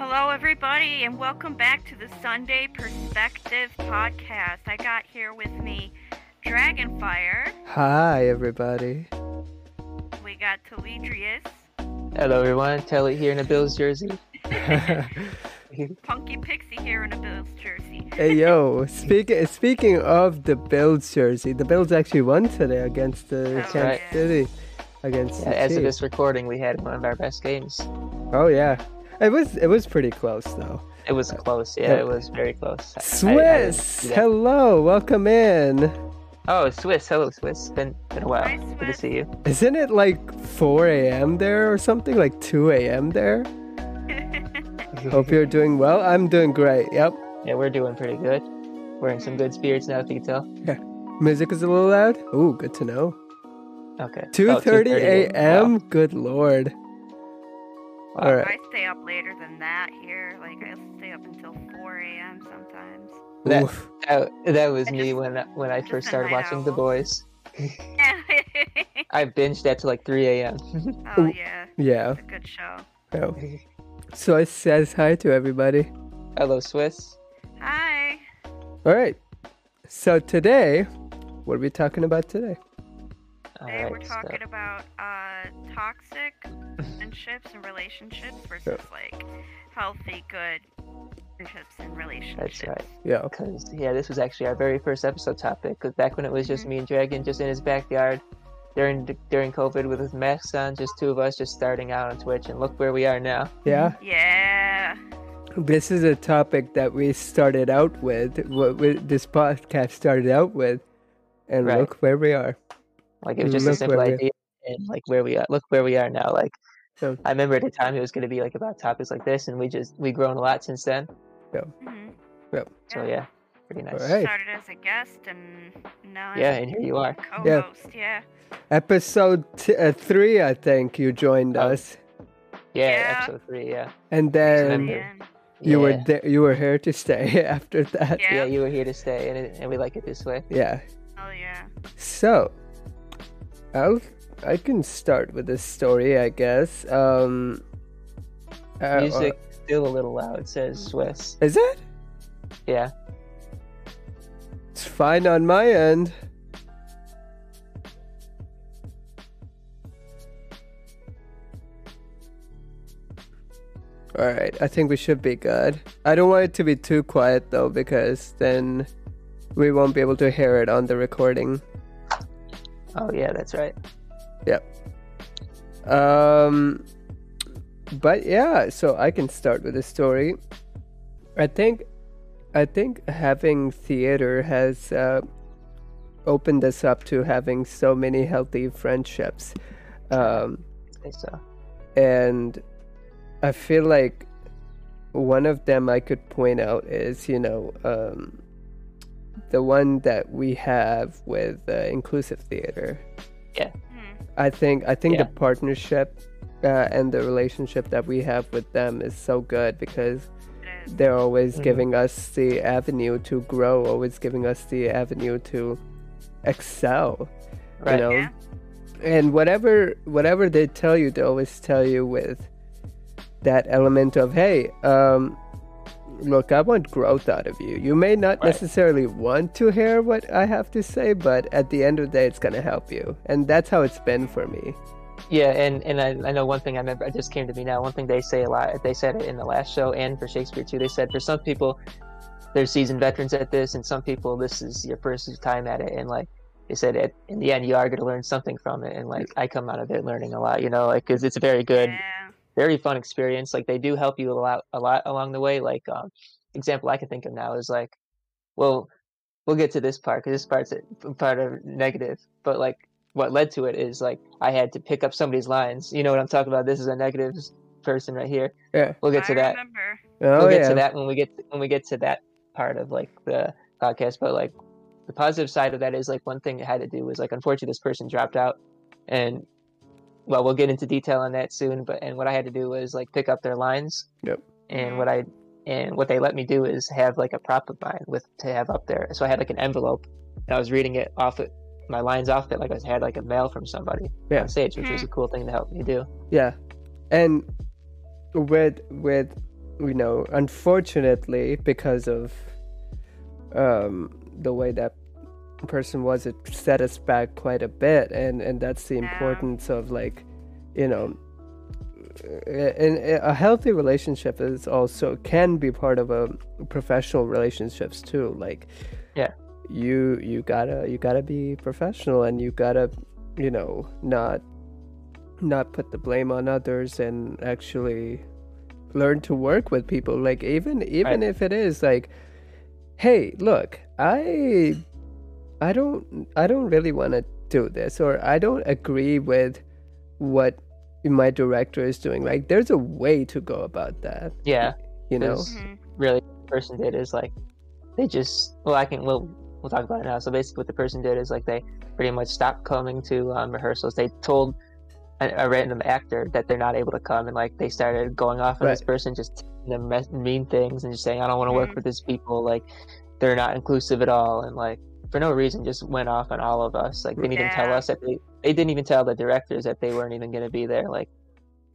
Hello, everybody, and welcome back to the Sunday Perspective Podcast. I got here with me Dragonfire. Hi, everybody. We got Teledrius. Hello, everyone. Telly here in a Bills jersey. Punky Pixie here in a Bills jersey. Hey, yo. Speaking of the Bills jersey, the Bills actually won today against the Kansas City. Against the As of this recording, we had one of our best games. Oh, yeah. It was pretty close, though. It was close, yeah. It was very close. Swiss! Hello! Welcome in! Oh, Swiss. Hello, Swiss. Been a while. Hi, Swiss. Good to see you. Isn't it like 4 a.m. there or something? Like 2 a.m. there? Hope you're doing well. I'm doing great, yep. Yeah, we're doing pretty good. We're in some good spirits now, if you can tell. Yeah. Music is a little loud? Ooh, good to know. Okay. 2:30 a.m.? Wow. Good lord. All right. I stay up later than that here. Like, I stay up until 4 a.m. sometimes. That was me when I first started watching The Boys. I binged that to like 3 a.m. Oh, yeah. Yeah. It's a good show. Oh. So I says hi to everybody. Hello, Swiss. Hi. All right. So today, what are we talking about today? Today we're talking about toxic friendships and relationships versus like healthy, good friendships and relationships. That's right. Yeah. Because this was actually our very first episode topic. Because back when it was just me and Dragon, just in his backyard during COVID, with his masks on, just two of us, just starting out on Twitch, and look where we are now. Yeah. Yeah. This is a topic that we started out with. This podcast started out with, and look where we are. Like, it was just a simple idea, and like look where we are now. Like, I remember at the time it was going to be like about topics like this, and we've grown a lot since then. Yeah. Mm-hmm. Yep. So yeah, pretty nice. Right. Started as a guest, and now and here you are, co-host. Yeah. Episode 3, I think you joined us. Yeah, episode 3. Yeah. And then you were there. You were here to stay after that. Yeah, you were here to stay, and we like it this way. Yeah. Oh yeah. So. I can start with this story, I guess. Music still a little loud, says Swiss. Is it? Yeah. It's fine on my end. Alright, I think we should be good. I don't want it to be too quiet, though, because then we won't be able to hear it on the recording. Oh yeah, that's right. Yep. But yeah, so I can start with a story. I think having theater has opened us up to having so many healthy friendships. I think so. And I feel like one of them I could point out is, the one that we have with Inclusive Theater. Yeah. I think the partnership and the relationship that we have with them is so good, because they're always giving us the avenue to grow, always giving us the avenue to excel. Right. Yeah. And whatever they tell you, they always tell you with that element of, hey, look, I want growth out of you. You may not necessarily want to hear what I have to say, but at the end of the day, it's going to help you. And that's how it's been for me. Yeah, and I know one thing I remember, it just came to me now, one thing they say a lot, they said it in the last show and for Shakespeare too, they said for some people, they're seasoned veterans at this, and some people, this is your first time at it. And like they said, in the end, you are going to learn something from it. And like, I come out of it learning a lot, because it's very good. Yeah. Very fun experience. Like, they do help you a lot along the way. Like, example I can think of now is like, well, we'll get to this part because this part's part of negative. But like, what led to it is like I had to pick up somebody's lines. You know what I'm talking about? This is a negative person right here. Yeah, we'll get to that. We'll get to that when we get to that part of like the podcast. But like, the positive side of that is like one thing it had to do was like, unfortunately, this person dropped out, and. Well, we'll get into detail on that soon, but what I had to do was like pick up their lines. Yep. And what they let me do is have like a prop of mine to have up there. So I had like an envelope, and I was reading it off it, my lines off it, like I had like a mail from somebody on stage, which was a cool thing to help me do. Yeah, and with you know, unfortunately, because of the way that person was, it set us back quite a bit, and that's the importance of, like, you know, and a healthy relationship is also can be part of a professional relationships too. Like, yeah, you gotta be professional, and you gotta, you know, not put the blame on others, and actually learn to work with people. Like, even if it is like, hey, look, I don't really want to do this, or I don't agree with what my director is doing. Like, there's a way to go about that. Yeah, you know, really, what the person did is like, they just we'll talk about it now. So basically, what the person did is like, they pretty much stopped coming to rehearsals. They told a random actor that they're not able to come, and like, they started going off on this person, just telling them mean things and just saying, I don't want to work with these people, like they're not inclusive at all, and like, for no reason, just went off on all of us. Like, they didn't even tell us that they didn't even tell the directors that they weren't even going to be there. Like,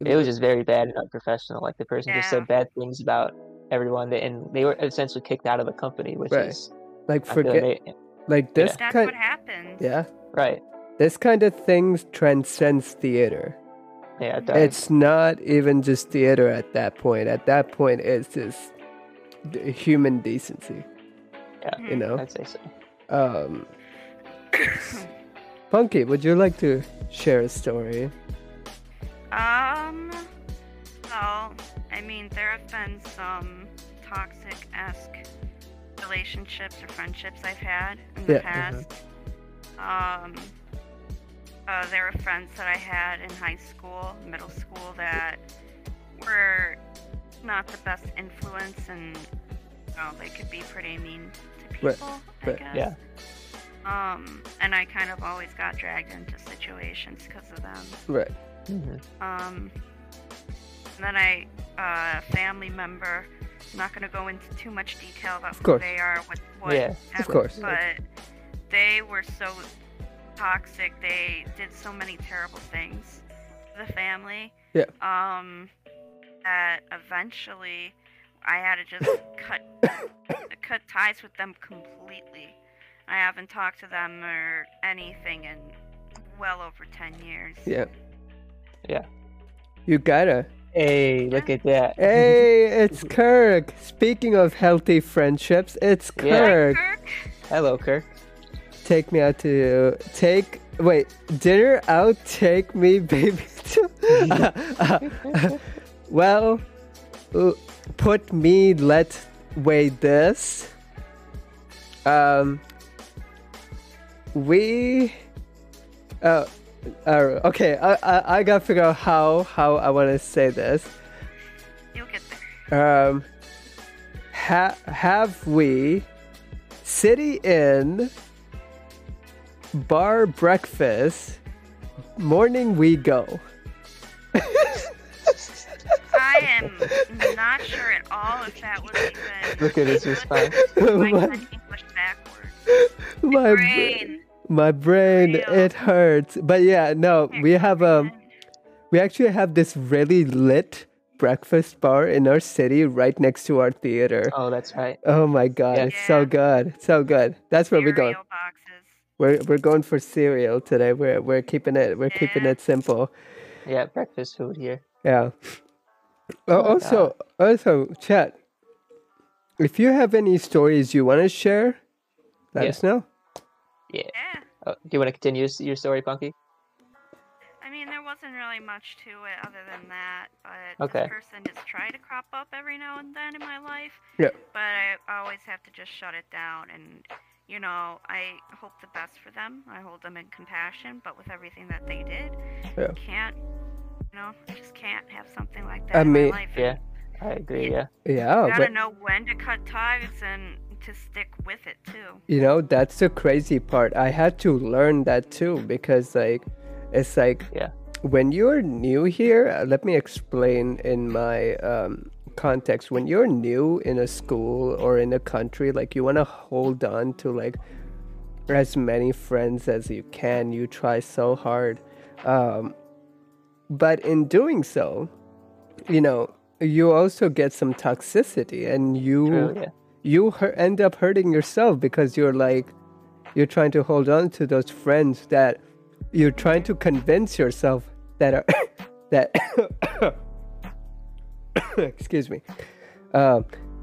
it was just very bad and unprofessional. Like, the person just said bad things about everyone, and they were essentially kicked out of the company, which is like, that's what happens. Yeah, right. This kind of thing transcends theater. Yeah, it does. It's not even just theater at that point. At that point, it's just human decency. Yeah, you know, I'd say so. Punky, would you like to share a story? Well, I mean, there have been some toxic-esque relationships or friendships I've had in the past. There were friends that I had in high school, middle school, that were not the best influence, and, you know, they could be pretty mean to people. I guess. Yeah. And I kind of always got dragged into situations because of them. Right. Mm-hmm. And then a family member, I'm not going to go into too much detail about who they are, what yeah, happened, of course. But they were so toxic. They did so many terrible things to the family. Yeah. That eventually I had to just cut ties with them completely. I haven't talked to them or anything in well over 10 years. Yeah. Yeah. You gotta. Hey, look at that. Hey, it's Kirk. Speaking of healthy friendships, it's Kirk. Hi, Kirk. Hello, Kirk. Take me out to dinner out, take me, baby. Well, put me, let's weigh this. Okay, I gotta figure out how I want to say this. You'll get there. Have we City Inn bar breakfast morning we go? I am not sure at all if that was even. Look at his response. My English backwards. My brain. My brain, it hurts. But yeah, no, we have we actually have this really lit breakfast bar in our city right next to our theater. Oh, that's right. Oh my God, yeah. It's so good, so good. That's where we're going. Boxes. We're going for cereal today. We're keeping it keeping it simple. Yeah, breakfast food here. Yeah. Oh, also, chat. If you have any stories you want to share, let us know. Yeah. Oh, do you want to continue your story, Punky? I mean, there wasn't really much to it other than that, but this person has tried to crop up every now and then in my life. Yeah. But I always have to just shut it down, and, you know, I hope the best for them. I hold them in compassion, but with everything that they did, I just can't have something like that in my life. Yeah, I agree, you gotta know when to cut ties and to stick with it too. You know, that's the crazy part. I had to learn that too, because when you're new here, let me explain in my context. When you're new in a school or in a country, like, you want to hold on to like as many friends as you can. You try so hard, but in doing so, you know, you also get some toxicity, and you end up hurting yourself because you're like, you're trying to hold on to those friends that you're trying to convince yourself that are excuse me,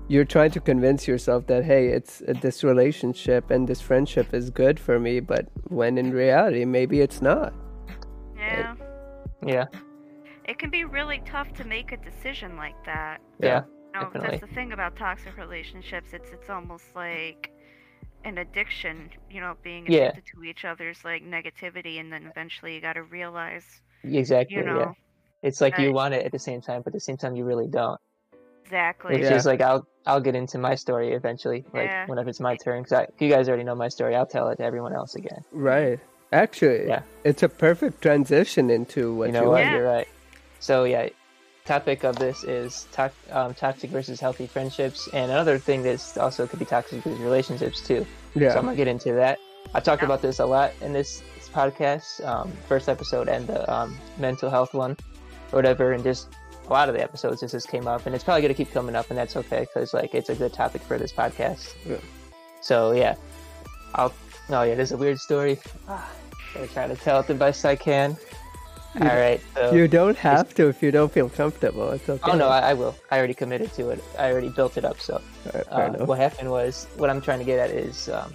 you're trying to convince yourself that, hey, it's this relationship and this friendship is good for me, but when in reality, maybe it's not. Yeah. Yeah. It can be really tough to make a decision like that. Yeah. You know, that's the thing about toxic relationships. It's almost like an addiction, you know, being addicted to each other's like negativity, and then eventually you got to realize. Exactly. You know, it's like you want it at the same time, but at the same time you really don't. Exactly. Which is like I'll get into my story eventually, like whenever it's my turn, because you guys already know my story. I'll tell it to everyone else again. Right. Actually, it's a perfect transition into what you know. What? You're right. So yeah, topic of this is toxic versus healthy friendships, and another thing that's also could be toxic is relationships too. Yeah. So I'm gonna get into that. I talked about this a lot in this podcast, first episode and the mental health one, or whatever, and just a lot of the episodes this came up, and it's probably gonna keep coming up, and that's okay because like it's a good topic for this podcast. Yeah. So yeah, there's a weird story. I'm trying to tell it the best I can. All right. So you don't have to if you don't feel comfortable. It's okay. Oh, no, I will. I already committed to it. I already built it up. So what happened was, what I'm trying to get at is a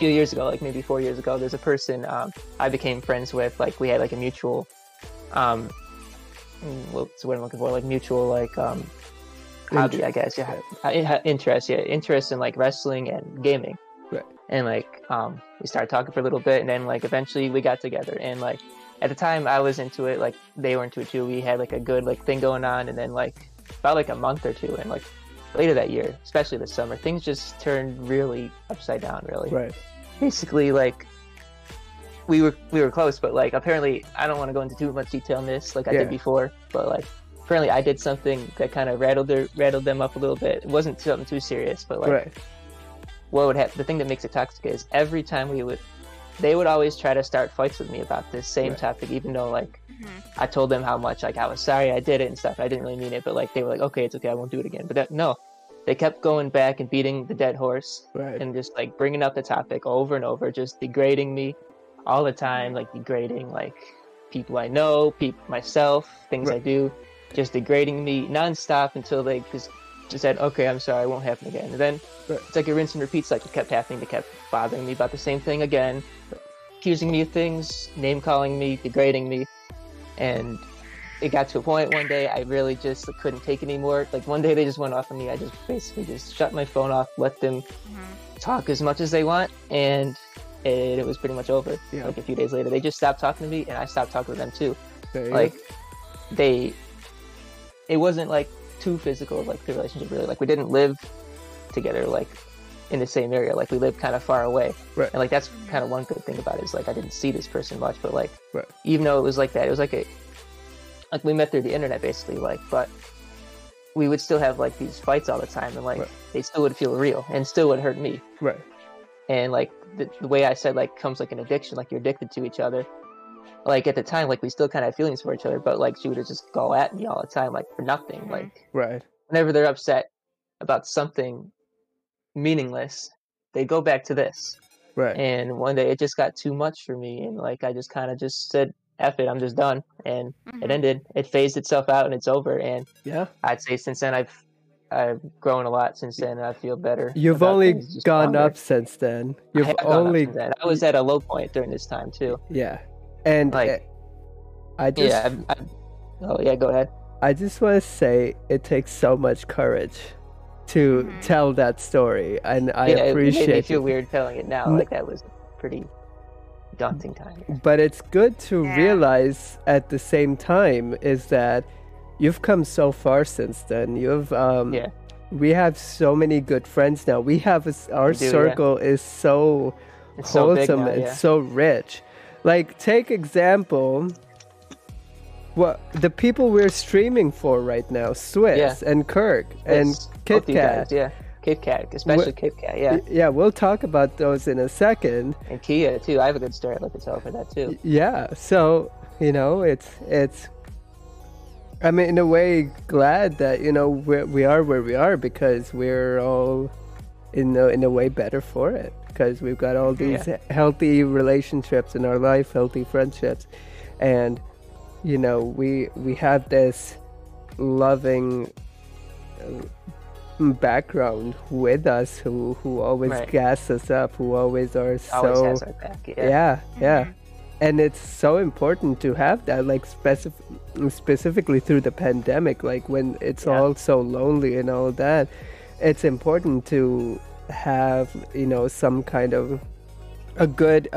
few years ago, like maybe 4 years ago, there's a person I became friends with. Like we had like a mutual, what's the word I'm looking for? Like mutual like hobby, I guess. Yeah, interest. Yeah, interest in like wrestling and gaming. Right. And like we started talking for a little bit, and then like eventually we got together, and like. At the time, I was into it, like, they were into it, too. We had, like, a good, like, thing going on, and then, like, about, like, a month or two, and, like, later that year, especially this summer, things just turned really upside down, really. Right. Basically, like, we were close, but, like, apparently, I don't want to go into too much detail on this, like I did before, but, like, apparently I did something that kind of rattled them up a little bit. It wasn't something too serious, but, like, what would happen, the thing that makes it toxic is every time they would always try to start fights with me about this same topic, even though, like, I told them how much, like, I was sorry I did it and stuff. I didn't really mean it, but, like, they were like, okay, it's okay, I won't do it again. But no, they kept going back and beating the dead horse and just, like, bringing up the topic over and over, just degrading me all the time, like, degrading, like, people I know, people myself, things I do, just degrading me nonstop until they just said, okay, I'm sorry, it won't happen again. And then it's like a rinse and repeat cycle. It kept happening. They kept bothering me about the same thing again, accusing me of things, name-calling me, degrading me, and it got to a point one day I really just couldn't take anymore. Like, one day they just went off on me. I just basically just shut my phone off, let them talk as much as they want, and it was pretty much over. Yeah. Like, a few days later, they just stopped talking to me, and I stopped talking to them, too. Like, it wasn't, like, too physical, like, the relationship, really. Like, we didn't live together, like, in the same area, like we lived kind of far away, and like that's kind of one good thing about it is like I didn't see this person much, but like even though it was like that, it was like we met through the internet basically, like, but we would still have like these fights all the time, and like they still would feel real and still would hurt me, and like the way I said, like, comes like an addiction, like you're addicted to each other. Like at the time, like we still kind of had feelings for each other, but like she would just go at me all the time, like for nothing, like whenever they're upset about something meaningless, they go back to this, and one day it just got too much for me, and like I just kind of just said, F it, I'm just done, and it ended. It phased itself out and it's over, and I'd say since then I've grown a lot since then, and I feel better. You've only gone up since then. You've only then. I was at a low point during this time too, and like I just go ahead. I just want to say it takes so much courage to tell that story, and I appreciate it. Made me feel weird telling it now, like that was a pretty daunting time. But it's good to realize at the same time is that you've come so far since then. You've we have so many good friends now. We have circle is so wholesome and so rich. Like, take example, well, the people we're streaming for right now, Swiss and Kirk and KitKat. KitKat, especially KitKat, yeah, we'll talk about those in a second. And Kia, too. I have a good story I'd like to tell for that, too. Yeah, so, you know, it's I mean, in a way, glad that, you know, we are where we are, because we're all in a way better for it, because we've got all these healthy relationships in our life, healthy friendships, and you know, we have this loving background with us who always gas us up, who always are always has our back. And it's so important to have that, like specifically through the pandemic, like when it's all so lonely and all that, it's important to have, you know, some kind of a good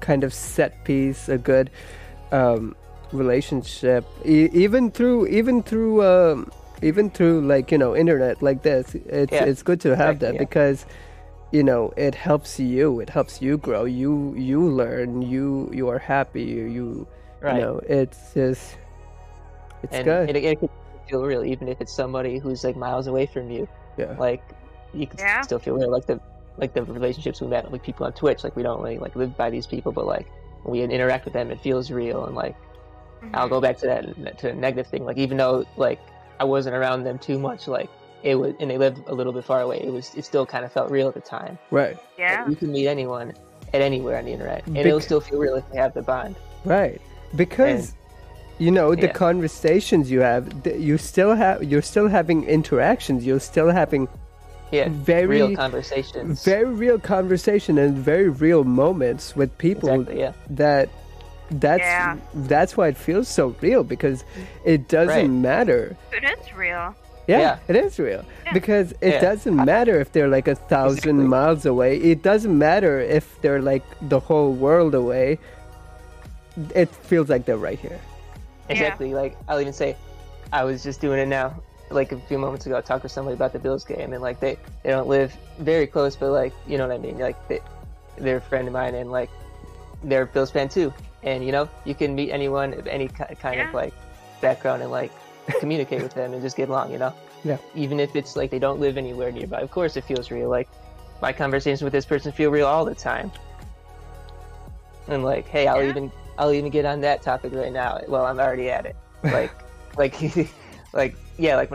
kind of set piece, a good relationship, even through like, you know, internet like this. It's good to have that because, you know, it helps you. It helps you grow. You learn. You are happy. You know, it's just, it's and good. It can feel real, even if it's somebody who's like miles away from you. Yeah. Like you can still feel real. Like the relationships we met with people on Twitch. Like we don't really like live by these people, but like when we interact with them, it feels real. And like I'll go back to that, to the negative thing. Like even though like I wasn't around them too much, like. It was, and they lived a little bit far away. It still kind of felt real at the time. Right. Yeah. Like you can meet anyone at anywhere on the internet, and it'll still feel real if you have the bond. Right. Because, you know, the conversations you have, you're still having interactions. You're still having very real conversations. Very real conversation and very real moments with people. Exactly, that's why it feels so real, because it doesn't matter. It is real. Yeah, it is real, because it doesn't matter if they're like 1,000 miles away. It doesn't matter if they're like the whole world away. It feels like they're right here. Exactly. Like I'll even say, I was just doing it now. Like a few moments ago, I talked to somebody about the Bills game, and like they don't live very close, but like, you know what I mean? Like they're a friend of mine, and like they're a Bills fan too. And you know, you can meet anyone of any kind of like background and like communicate with them and just get along, you know? Yeah. Even if it's like they don't live anywhere nearby, of course it feels real. Like my conversations with this person feel real all the time. And like, hey, I'll even get on that topic right now. Well, I'm already at it. Like like when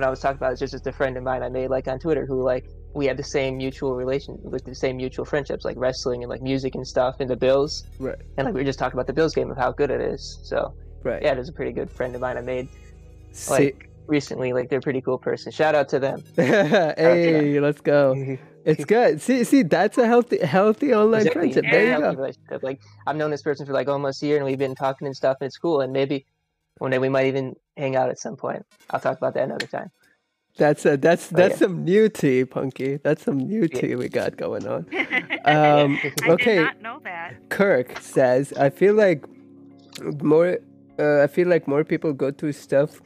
I was talking about it, it's just a friend of mine I made like on Twitter, who like we had the same mutual relation with the same mutual friendships, like wrestling and like music and stuff and the Bills. Right. And like we were just talking about the Bills game of how good it is. So yeah, there's a pretty good friend of mine I made. Like recently, like they're a pretty cool person. Shout out to them. Hey, let's go. It's good. See, that's a healthy online friendship. There you go. Relationship. Like I've known this person for like almost a year, and we've been talking and stuff, and it's cool. And maybe one day we might even hang out at some point. I'll talk about that another time. That's some new tea, Punky. That's some new tea we got going on. I did not know that. Kirk says, I feel like more people go through stuff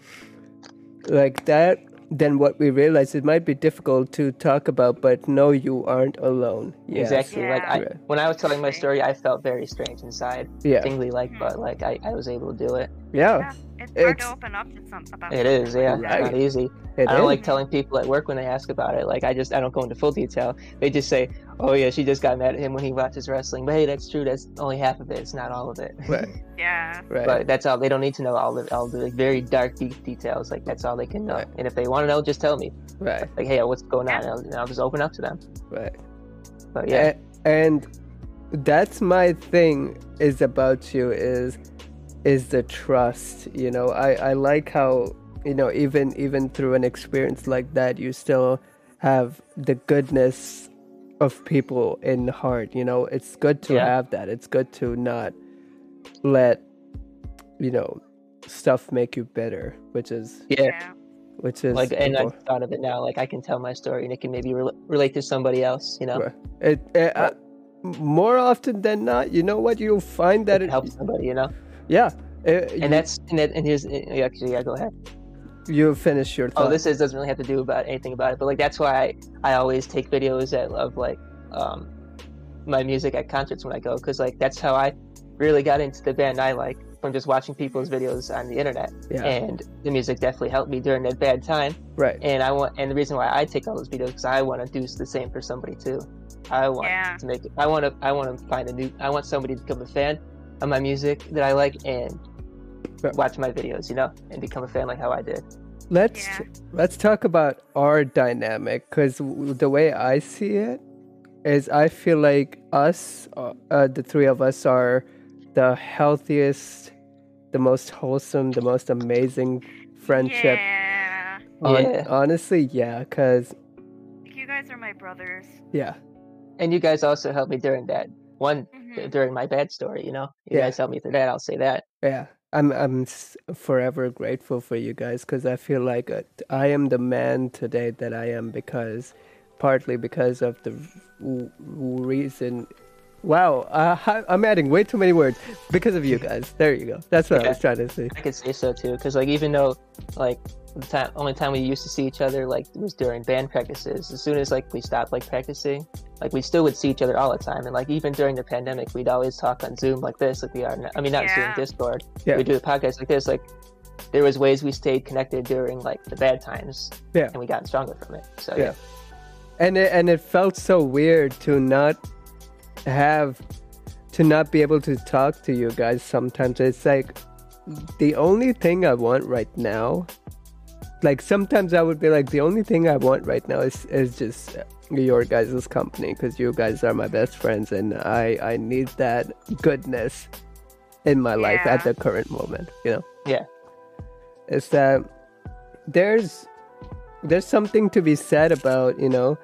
like that than what we realize. It might be difficult to talk about, but no, you aren't alone. Yes. Exactly. Yeah. Like when I was telling my story, I felt very strange inside. Yeah. Tingly, like, but like I was able to do it. Yeah. It's hard to open up to something about it. It is. Yeah. Right. It's not easy. I don't like telling people at work when they ask about it. Like I don't go into full detail. They just say, "Oh yeah, she just got mad at him when he watches wrestling." But hey, that's true. That's only half of it. It's not all of it. Right. Yeah. Right. But that's all. They don't need to know all the like, very dark, deep details. Like that's all they can know. Right. And if they want to know, just tell me. Right. Like, hey, what's going on? And I'll just open up to them. Right. But yeah. And that's my thing is about you is the trust. You know, I like how, you know, even through an experience like that, you still have the goodness of people in heart. You know, it's good to have that. It's good to not let, you know, stuff make you bitter, which is like, and I thought of it now, like I can tell my story and it can maybe relate to somebody else, you know. More often than not, you know what, you'll find that it helps somebody, you know. Yeah. Go ahead. You finish your thought. Oh, this doesn't really have to do about anything about it, but like that's why I always take videos of like my music at concerts when I go, because like that's how I really got into the band I like, from just watching people's videos on the internet. Yeah. And the music definitely helped me during that bad time. Right. And the reason why I take all those videos, because I want to do the same for somebody too. I want to make it. I want to find I want somebody to become a fan of my music that I like and watch my videos, you know, and become a fan like how I did. Let's talk about our dynamic, because the way I see it is I feel like us, the three of us, are the healthiest, the most wholesome, the most amazing friendship. Yeah. Honestly, yeah, because... You guys are my brothers. Yeah. And you guys also helped me during that. During my bad story, you know? You guys helped me through that, I'll say that. Yeah. I'm forever grateful for you guys, because I feel like I am the man today that I am partly because of the reason. Wow, I'm adding way too many words. Because of you guys. There you go. That's what I was trying to say. I could say so too, because like even though like the only time we used to see each other like was during band practices. As soon as like we stopped like practicing, like we still would see each other all the time. And like even during the pandemic, we'd always talk on Zoom like this, like we are now. I mean, not Zoom, Discord. Yeah. We do the podcast like this. Like there was ways we stayed connected during like the bad times. Yeah. And we got stronger from it. So yeah. And it felt so weird to not be able to talk to you guys sometimes. It's like the only thing I want right now. Like sometimes I would be like, the only thing I want right now is just your guys' company, because you guys are my best friends, and I need that goodness in my life at the current moment, you know? Yeah. It's that there's something to be said about, you know,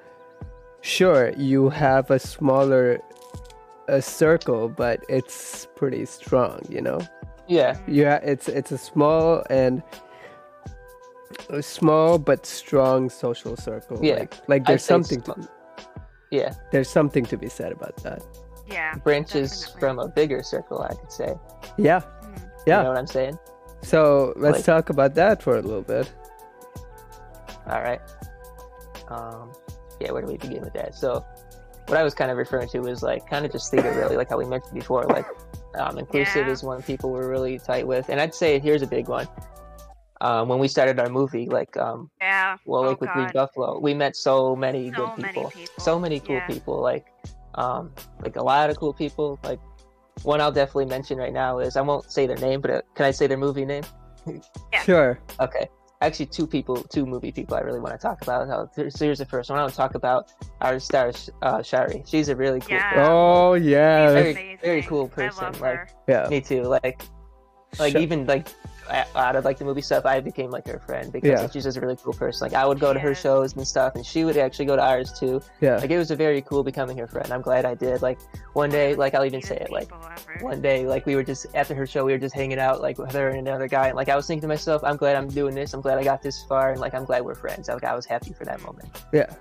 sure, you have a smaller circle, but it's pretty strong, you know? Yeah. Yeah, it's a small and... a small but strong social circle. Yeah. Like there's something there's something to be said about that. Yeah. Branches from a bigger circle, I could say. Yeah. Yeah. You know what I'm saying? So let's talk about that for a little bit. All right. Where do we begin with that? So what I was kind of referring to was like kind of just theater, really, like how we mentioned before, like inclusive is one people we're really tight with. And I'd say here's a big one. When we started our movie, with Green Buffalo, we met so many good people. So many cool people, like a lot of cool people. Like one I'll definitely mention right now is, I won't say their name, but can I say their movie name? Yeah. Sure. Okay. Actually, two movie people I really want to talk about. So here's the first one. I want to talk about our star, Sherry. She's a really cool person. Oh, yeah. Very, very cool person. I love her. Me too. Even out of like the movie stuff, I became like her friend because she's just a really cool person. Like I would go to her shows and stuff, and she would actually go to ours too. Yeah. Like it was a very cool becoming her friend. I'm glad I did. Like one day, like I'll even say it. Like one day, like we were just after her show, we were just hanging out like with her and another guy. And like I was thinking to myself, I'm glad I'm doing this. I'm glad I got this far, and like I'm glad we're friends. Like I was happy for that moment. Yeah.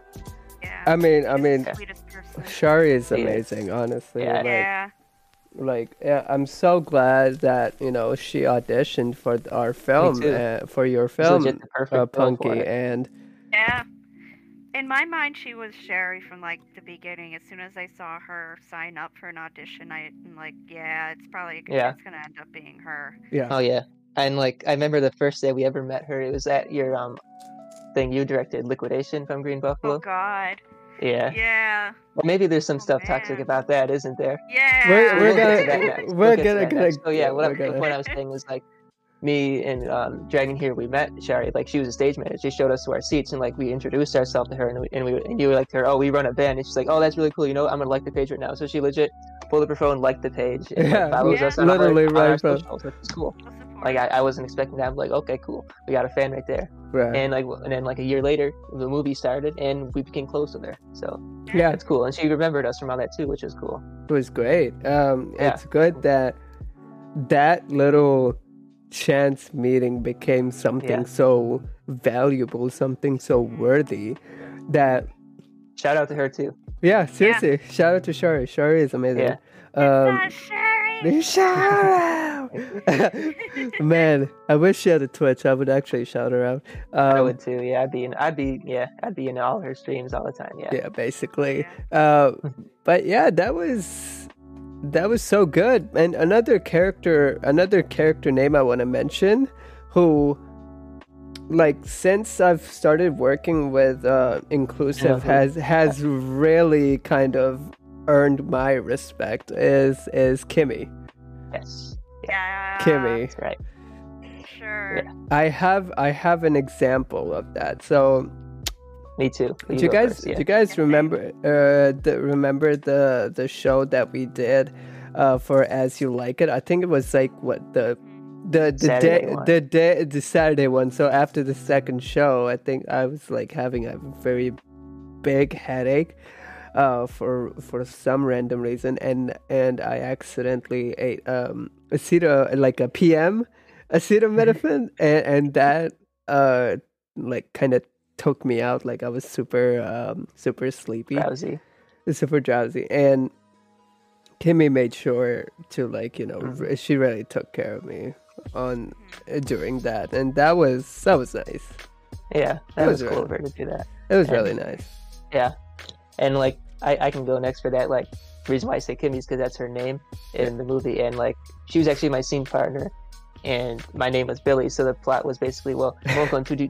Yeah. I mean, Shari is amazing, honestly. Yeah. I'm so glad that, you know, she auditioned for our film, for your film, Punky, and... Yeah. In my mind, she was Sherry from, like, the beginning. As soon as I saw her sign up for an audition, I'm like, it's probably it's gonna end up being her. Yeah. Oh, yeah. And, like, I remember the first day we ever met her, it was at your, thing you directed, Liquidation from Green Buffalo. Oh, God. Yeah. Yeah. Well, maybe there's some stuff toxic about that, isn't there? Yeah. We're gonna. So yeah, the point I was saying was like, me and Dragon here, we met Sherry. Like she was a stage manager. She showed us to our seats, and like we introduced ourselves to her, and you were like to her, oh, we run a band, and she's like, oh, that's really cool. You know, I'm gonna like the page right now. So she legit pulled up her phone, liked the page, and follows us on our socials, which is cool. Like I wasn't expecting that. I'm like, okay, cool. We got a fan right there. Right. And like, and then like a year later, the movie started, and we became close with her. So yeah, it's cool. And she remembered us from all that too, which is cool. It was great. It's good that little chance meeting became something so valuable, something so worthy. That shout out to her too. Yeah, seriously. Yeah. Shout out to Shari. Shari is amazing. Yeah. Shout out, man! I wish she had a Twitch. I would actually shout her out. I would too. Yeah, I'd be in all her streams all the time. Yeah. Yeah, basically. But yeah, that was so good. And another character name I want to mention, who, like, since I've started working with Inclusive, has really kind of earned my respect, is Kimmy. Yes. Yeah. Kimmy. That's right. sure. I have an example of that. So me too. Do you guys remember the show that we did for As You Like It? I think it was like what the Saturday one. So after the second show, I think I was like having a very big headache for some random reason, and I accidentally ate acetaminophen, and that like kind of took me out. Like I was super super sleepy, super drowsy, and Kimmy made sure to like, you know, she really took care of me on during that, and that was nice. Yeah, that was cool of her to do that. It was really nice. Yeah, and like I can go next for that. Like, the reason why I say Kimmy is because that's her name in the movie, and like she was actually my scene partner, and my name was Billy. So the plot was basically, well, I won't go into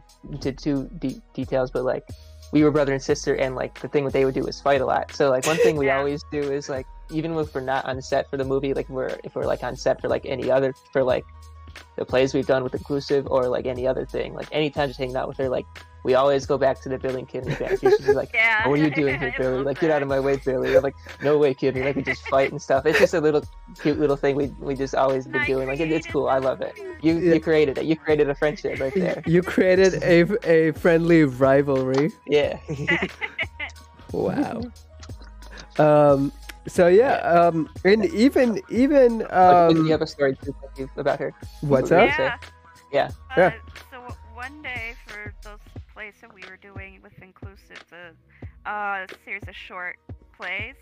too deep details, but like we were brother and sister, and like the thing what they would do is fight a lot. So like one thing we always do is like, even if we're not on set for the movie, like if we're like on set for like any other, for like the plays we've done with Inclusive or like any other thing, like anytime just hanging out with her, like we always go back to the Billy and Kimmy dance. She's like, oh, what are you doing here, Billy? Like, get out of my way, Billy. I'm like, no way, Kimmy. Like, we just fight and stuff. It's just a little cute little thing we just always been doing. Like, it's cool. I love it. You created it. You created a friendship right there. You created a friendly rivalry. Yeah. Wow. So yeah, and even you have a story too about her. What's up? Yeah. So one day for those plays that we were doing with Inclusive, a series of short plays,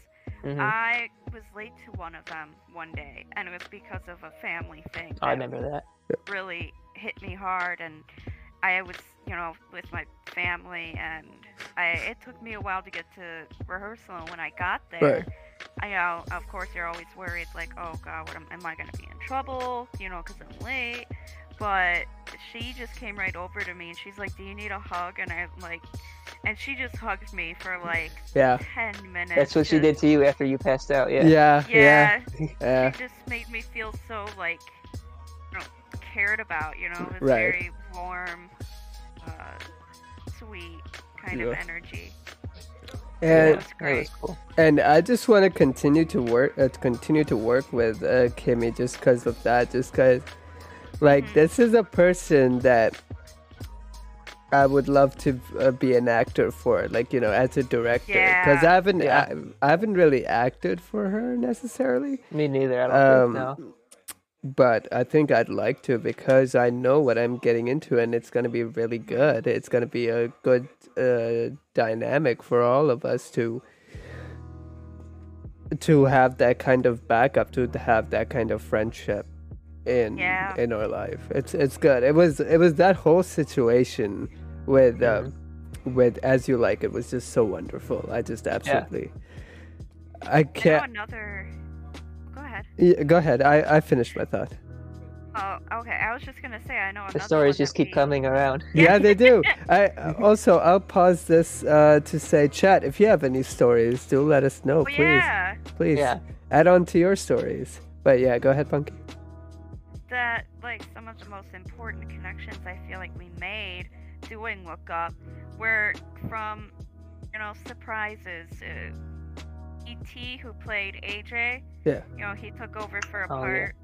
I was late to one of them one day, and it was because of a family thing. I remember that. Really hit me hard, and I was, you know, with my family, and it took me a while to get to rehearsal, and when I got there. Right. I know, of course, you're always worried, like, oh, God, what am I going to be in trouble, you know, because I'm late, but she just came right over to me, and she's like, do you need a hug, and I'm like, and she just hugged me for, like, 10 minutes. That's what she did to you after you passed out, Yeah. It just made me feel so, like, you know, cared about, you know, it's very warm, sweet kind of energy. And cool. And I just want to continue to work with Kimmy just because of that, just because, like, this is a person that I would love to be an actor for, like, you know, as a director, because I haven't really acted for her necessarily. Me neither. I don't think so. But I think I'd like to, because I know what I'm getting into, and it's going to be really good. It's going to be a good dynamic for all of us to have that kind of backup, to have that kind of friendship in our life. It's good. It was that whole situation with As You Like It was just so wonderful. I just absolutely I can't. Yeah, go ahead. I finished my thought. Oh, okay. I was just gonna say, I know the stories just keep coming around. Yeah, they do. I'll pause this to say, chat, if you have any stories, do let us know, please. Yeah. Please add on to your stories. But yeah, go ahead, Punky. That, like, some of the most important connections I feel like we made doing Look Up were from, you know, surprises. E.T., who played AJ, you know, he took over for a part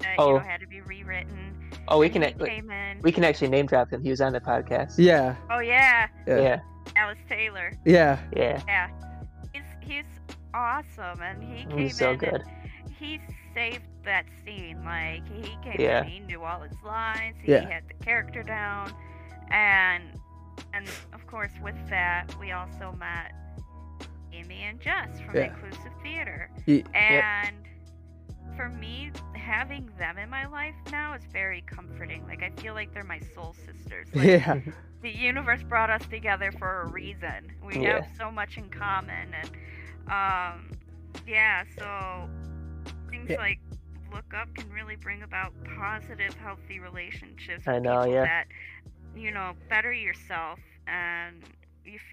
that you know, had to be rewritten. Oh, we can actually name drop him. He was on the podcast. Yeah. Oh yeah. Yeah. Alice Taylor. Yeah. Yeah. Yeah. He's awesome, and he came in. And he saved that scene. Like, he came in, he knew all his lines. He had the character down, and of course with that we also met Amy and Jess from Inclusive Theater. And for me, having them in my life now is very comforting. Like, I feel like they're my soul sisters. Like, the universe brought us together for a reason. We have so much in common. And so things like Look Up can really bring about positive, healthy relationships. I know, that, you know, better yourself, and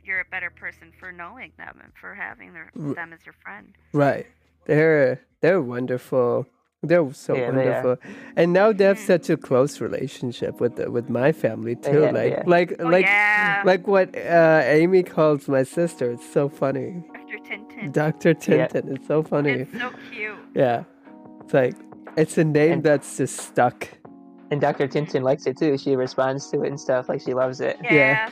you're a better person for knowing them and for having them as your friend. Right. They're wonderful They're so wonderful. And now they have such a close relationship with my family too. Yeah, like what Amy calls my sister. It's so funny. Dr. Tintin. Yeah. It's so funny. It's so cute. Yeah. It's like, it's a name that's just stuck. And Dr. Tintin likes it too. She responds to it and stuff. Like, she loves it. Yeah.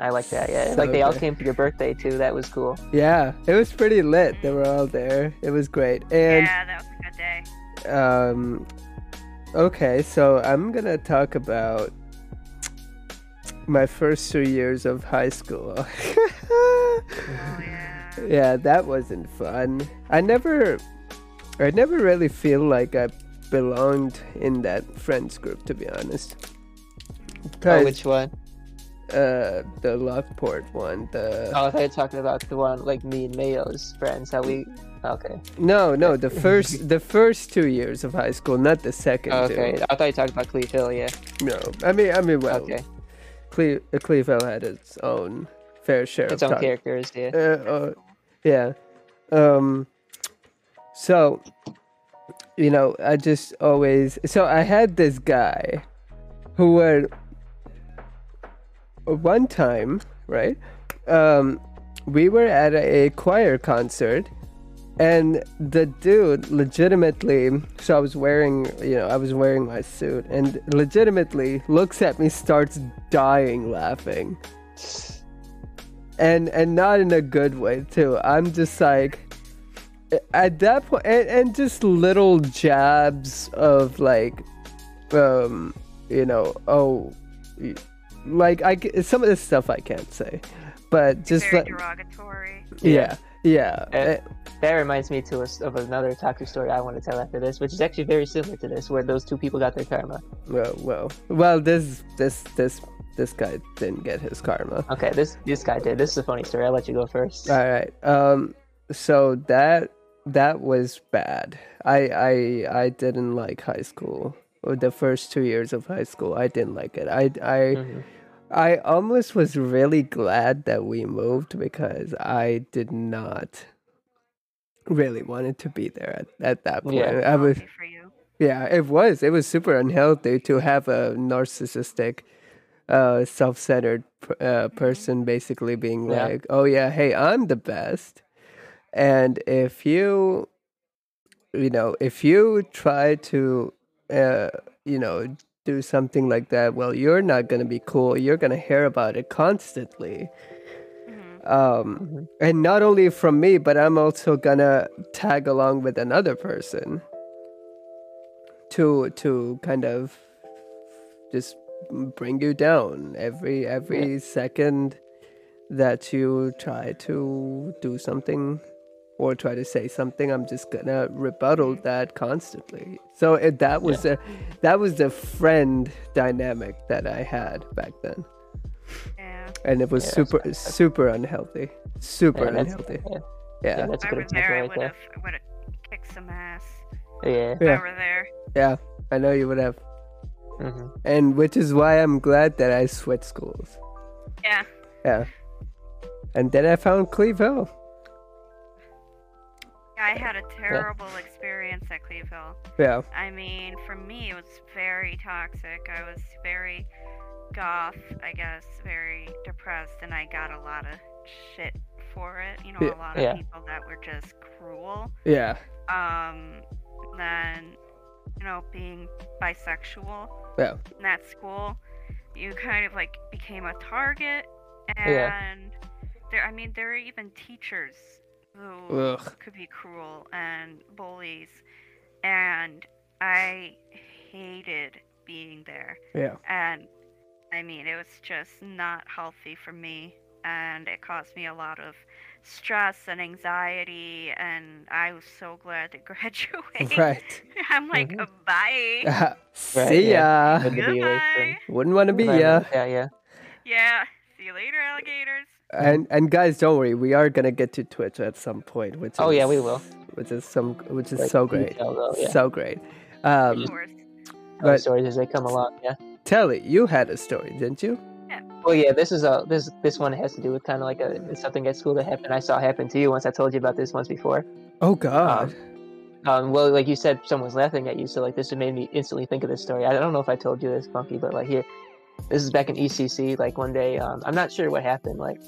I like that, yeah. So like, they all came for your birthday, too. That was cool. Yeah, it was pretty lit. They were all there. It was great. And yeah, that was a good day. Okay, so I'm going to talk about my first 2 years of high school. Yeah, that wasn't fun. I never really feel like I belonged in that friends group, to be honest. Oh, which one? The Loveport one. Oh, I thought you were talking about the one like me and Mayo's friends. How we? Okay. No, the first 2 years of high school, not the second. Oh, okay, two. I thought you talking about Cleve Hill. Yeah. No, I mean, well, okay. Cleve Hill had its own fair share of its own characters. Yeah. Yeah. So, you know, I just always. So I had this guy, who would. One time, right, we were at a choir concert, and the dude legitimately, so I was wearing my suit, and legitimately looks at me, starts dying laughing, and not in a good way too. I'm just like, at that point, and just little jabs of like, you know, oh. Like, some of this stuff I can't say, but just very derogatory. Yeah. That reminds me too of another toxic story I want to tell after this, which is actually very similar to this, where those two people got their karma. Well, this guy didn't get his karma. Okay, this guy did. This is a funny story. I'll let you go first. All right. So that was bad. I didn't like high school. The first 2 years of high school, I didn't like it. I almost was really glad that we moved, because I did not really wanted to be there at that point. Yeah. I was, yeah, it was super unhealthy to have a narcissistic, self-centered person basically being like, oh yeah, hey, I'm the best. And if you try to, do something like that, well, you're not gonna be cool. You're gonna hear about it constantly, and not only from me, but I'm also gonna tag along with another person to kind of just bring you down every second that you try to do something or try to say something. I'm just gonna rebuttal that constantly. So that was the friend dynamic that I had back then. Yeah. And it was super unhealthy. Super unhealthy. Yeah. If I were there, I would have kicked some ass. Yeah. If I were there. Yeah, I know you would have. Mm-hmm. And which is why I'm glad that I switched schools. Yeah. Yeah. And then I found Cleve Hill. I had a terrible experience at Cleve Hill. Yeah. I mean, for me, it was very toxic. I was very goth, I guess, very depressed, and I got a lot of shit for it. You know, a lot of people that were just cruel. Yeah. Then, you know, being bisexual in that school, you kind of, like, became a target. And, there were even teachers who could be cruel and bullies, and I hated being there. Yeah. And I mean, it was just not healthy for me, and it caused me a lot of stress and anxiety, and I was so glad to graduate. Right. I'm like, bye. See ya. Goodbye. Wouldn't want to be ya. Yeah. Yeah. See you later, alligators. And guys, don't worry. We are gonna get to Twitch at some point. Which we will. Which is like, so great, so great. Of course. But stories as they come along. Yeah. Telly, you had a story, didn't you? Yeah. Well, yeah. This is this one has to do with kind of like something at school that happened. I saw happen to you once. I told you about this once before. Oh God. Well, like you said, someone's laughing at you, so like this made me instantly think of this story. I don't know if I told you this, Punky, but like here, this is back in ECC. Like one day, I'm not sure what happened. Like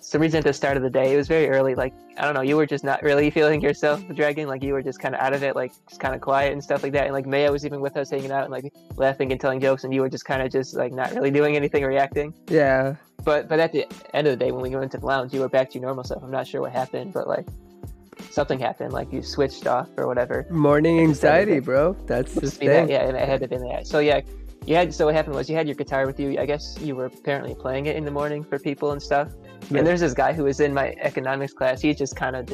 some reason at the start of the day, it was very early. Like I don't know, you were just not really feeling yourself, Dragon. Like you were just kind of out of it, like just kind of quiet and stuff like that. And like Maya was even with us hanging out and like laughing and telling jokes, and you were just kind of just like not really doing anything, reacting. Yeah. But at the end of the day, when we went to the lounge, you were back to your normal self. I'm not sure what happened, but like something happened, like you switched off or whatever. Morning anxiety, bro. That's the thing. That, yeah, and it had to be that. So yeah, you had. So what happened was you had your guitar with you. I guess you were apparently playing it in the morning for people and stuff. Yeah. And there's this guy who was in my economics class. He's just kind of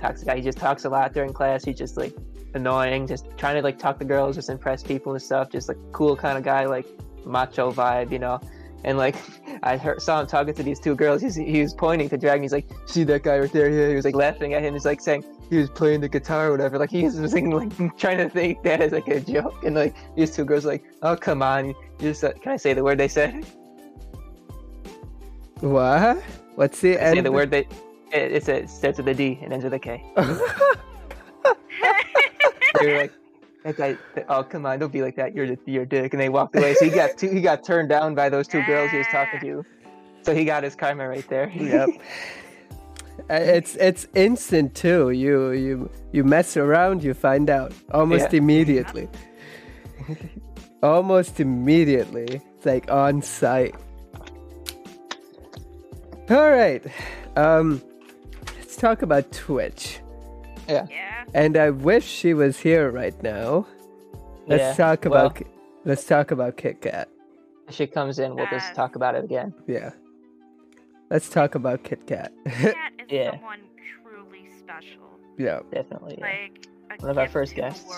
toxic guy. He just talks a lot during class. He's just like annoying, just trying to like talk to girls, just impress people and stuff. Just like cool kind of guy, like macho vibe, you know. And like I saw him talking to these two girls. He was pointing to Dragon. He's like, see that guy right there? Yeah. He was like laughing at him. He's like saying he was playing the guitar or whatever. Like he was like trying to think that as like a joke. And like these two girls were like, oh come on, can I say the word they said? What? What's the end? Say the word that it starts with a D and ends with a K. They were like, that guy, oh come on, don't be like that. You're a dick. And they walked away. So he got turned down by those two girls he was talking to. So he got his karma right there. Yep. It's instant too. You mess around, you find out almost immediately. Almost immediately. It's like on site. All right. Let's talk about Twitch. Yeah. And I wish she was here right now. Let's talk about KitKat. If she comes in, we'll just talk about it again. Yeah. Let's talk about KitKat. KitKat is someone truly special. Yeah. Definitely. Like one of our first guests.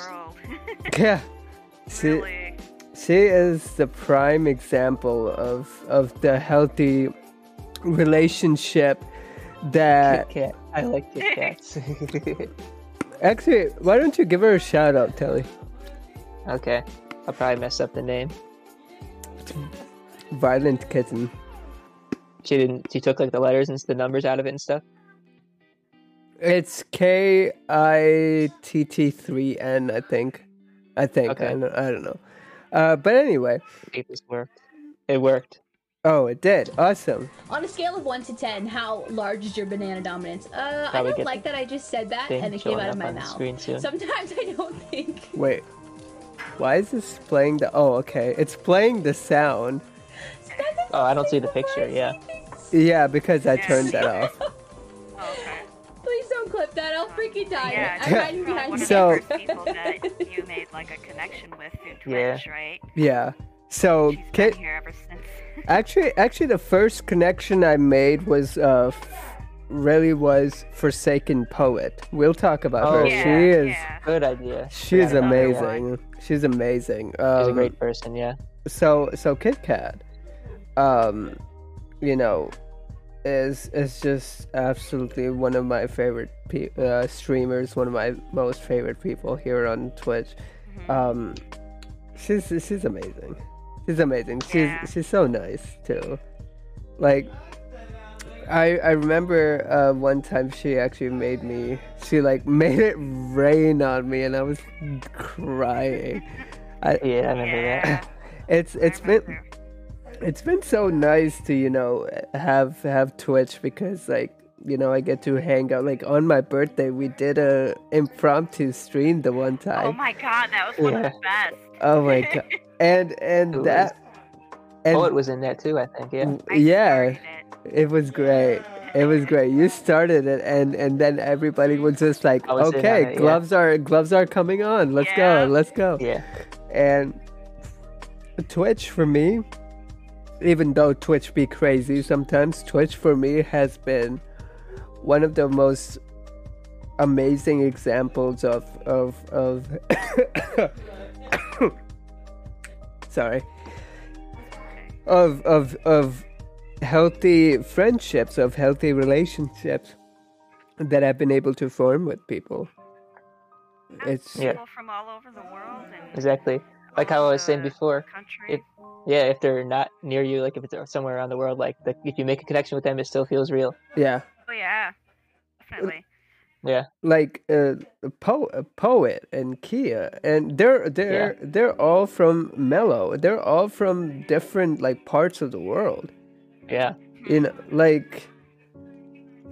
Yeah. Really. She is the prime example of the healthy relationship that KitKat. I like KitKats. Actually, why don't you give her a shout out, Telly? Okay, I'll probably mess up the name. Violent Kitten. She took like the letters and the numbers out of it and stuff. It's KITT3N, I think. Okay. I don't know. But anyway, it worked. Oh, it did. Awesome. On a scale of 1 to 10, how large is your banana dominance? I don't like that I just said that and it came out of my mouth. Sometimes I don't think. Wait. Why is this playing the... Oh, okay. It's playing the sound. Oh, I don't see the picture, yeah. Yeah, because I turned that off. Okay. Please don't clip that. I'll freaking die. Yeah, I'm hiding behind one of the first people that you made like a connection with through Twitch, right? Yeah. So, she's been here ever since. Actually, the first connection I made was was Forsaken Poet. We'll talk about her. Yeah, she is good idea. She's amazing. She's amazing. She's a great person. Yeah. So KitKat, you know, is just absolutely one of my favorite streamers. One of my most favorite people here on Twitch. Mm-hmm. She's amazing. She's amazing. She's so nice too. Like, I remember one time she actually made me. She like made it rain on me, and I was crying. I remember that. It's been so nice to have Twitch because like I get to hang out. Like on my birthday, we did a impromptu stream the one time. Oh my god, that was one of the best. Oh my god. And that Poet was in that too, I think. It was great. You started it, and then everybody was just like, okay, gloves are coming on. Let's go. Yeah. And Twitch for me, even though Twitch be crazy sometimes, Twitch for me has been one of the most amazing examples of sorry, of healthy friendships, of healthy relationships that I've been able to form with people. It's people from all over the world. And exactly, like how I was saying before. If they're not near you, like if it's somewhere around the world, like if you make a connection with them, it still feels real. Yeah. Oh yeah, definitely. Yeah. Like Poet and Kia, and they're all from Mellow. They're all from different like parts of the world. Yeah. You know, like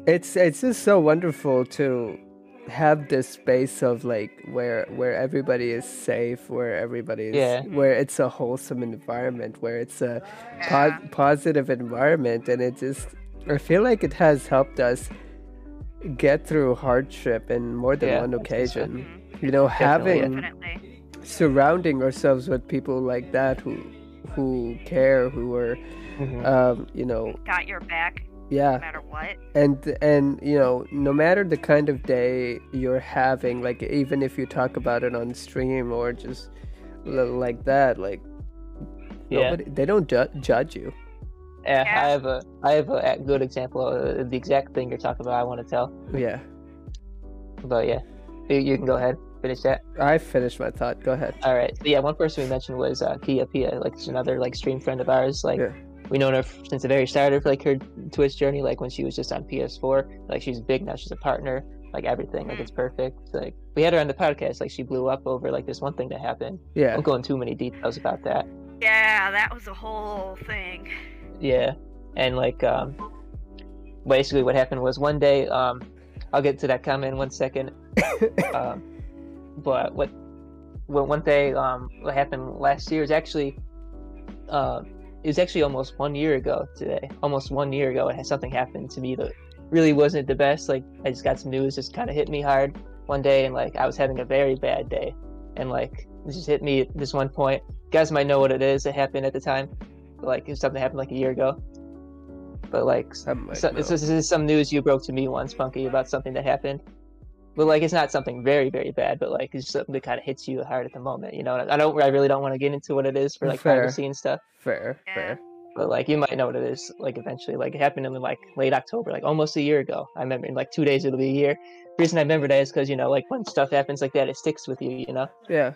it's just so wonderful to have this space of like where everybody is safe, where everybody is, where it's a wholesome environment, where it's a positive environment, and it just, I feel like it has helped us get through hardship in more than one occasion. You know, Definitely. Surrounding ourselves with people like that who care, who are, you know, got your back. Yeah. No matter what. And you know, no matter the kind of day you're having, like even if you talk about it on stream or just like that, like nobody, they don't judge you. Yeah, I have a good example, the exact thing you're talking about. I want to tell. Yeah. But yeah, you can go ahead. Finish that. I finished my thought. Go ahead. All right. Yeah, one person we mentioned was Pia. Like, she's another like stream friend of ours. Like. Yeah. We known her since the very start of like her Twitch journey, like when she was just on PS4. Like, she's big now, she's a partner, like everything, like it's perfect. Like, we had her on the podcast, like she blew up over like this one thing that happened. Yeah, I won't go into too many details about that. Yeah, that was a whole thing. Yeah, and like basically what happened was one day, I'll get to that comment in 1 second. But what one day, what happened last year is actually. It was actually almost 1 year ago today. Almost 1 year ago, something happened to me that really wasn't the best. Like, I just got some news, just kind of hit me hard one day, and like I was having a very bad day, and like it just hit me at this one point. You guys might know what it is. It happened at the time, like if something happened like a year ago. But like, this is some news you broke to me once, Punky, about something that happened. But like, it's not something very, very bad, but like it's just something that kind of hits you hard at the moment, you know. I really don't want to get into what it is for like privacy and stuff. Fair. But like, you might know what it is. Like, eventually, like it happened in like late October, like almost a year ago. I remember in like 2 days it'll be a year. The reason I remember that is because, you know, like when stuff happens like that, it sticks with you, you know. Yeah.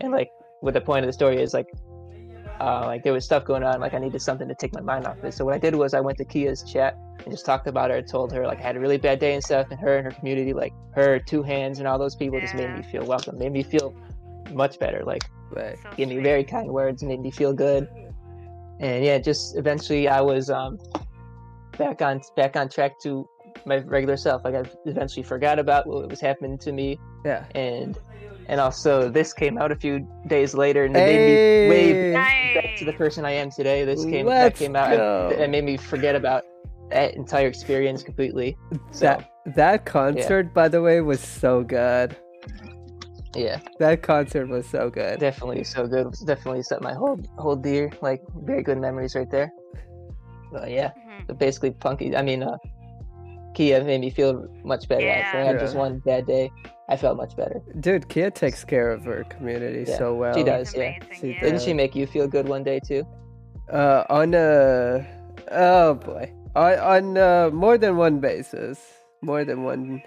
And like, what the point of the story is, like there was stuff going on. Like, I needed something to take my mind off it. So what I did was I went to Kia's chat and just talked about her. Told her like I had a really bad day and stuff. And her community, like her Two Hands and all those people, just made me feel welcome. Made me feel much better. Like, so gave me very kind words. Made me feel good. And yeah, just eventually I was back on track to my regular self. Like, I eventually forgot about what was happening to me. Yeah. And also, this came out a few days later, and it made me way back to the person I am today. That came out and made me forget about that entire experience completely. So, that concert, by the way, was so good. Yeah, that concert was so good. Definitely so good. It definitely set my whole dear, like, very good memories right there. But yeah, but basically, Kia made me feel much better. Yeah. I had just one bad day. I felt much better. Dude, Kia takes care of her community so well. She does, She does. Didn't she make you feel good one day, too? On more than one basis. More than one.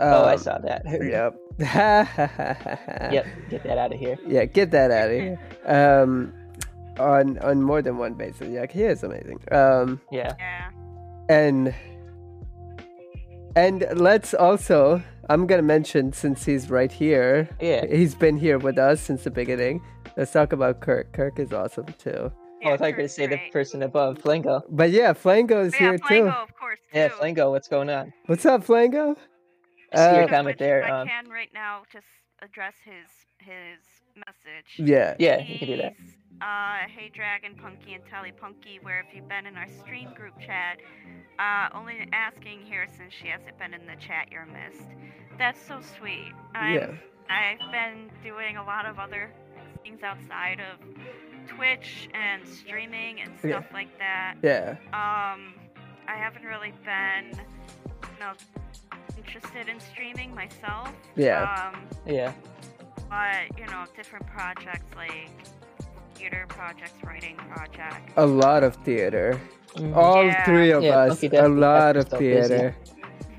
I saw that. Yep. Yep, get that out of here. Yeah, get that out of here. On more than one basis. Yeah, Kia is amazing. And let's also, I'm going to mention, since he's right here, he's been here with us since the beginning. Let's talk about Kirk. Kirk is awesome, too. Yeah, oh, I thought you were going to say the person above, Flango. But yeah, Flango is here, Flango, too. Yeah, Flango, of course, too. Yeah, Flango, what's going on? What's up, Flango? Your comment there. I can right now just address his message. Yeah. Yeah, you can do that. Hey Dragon, Punky, and Tally Punky, where have you been in our stream group chat? Only asking here since she hasn't been in the chat. You're missed. That's so sweet. I've been doing a lot of other things outside of Twitch and streaming and stuff like that. Yeah. I haven't really been, interested in streaming myself. Yeah. But different projects like. Theater projects, writing projects. A lot of theater. Mm-hmm. All three of us. A lot of theater.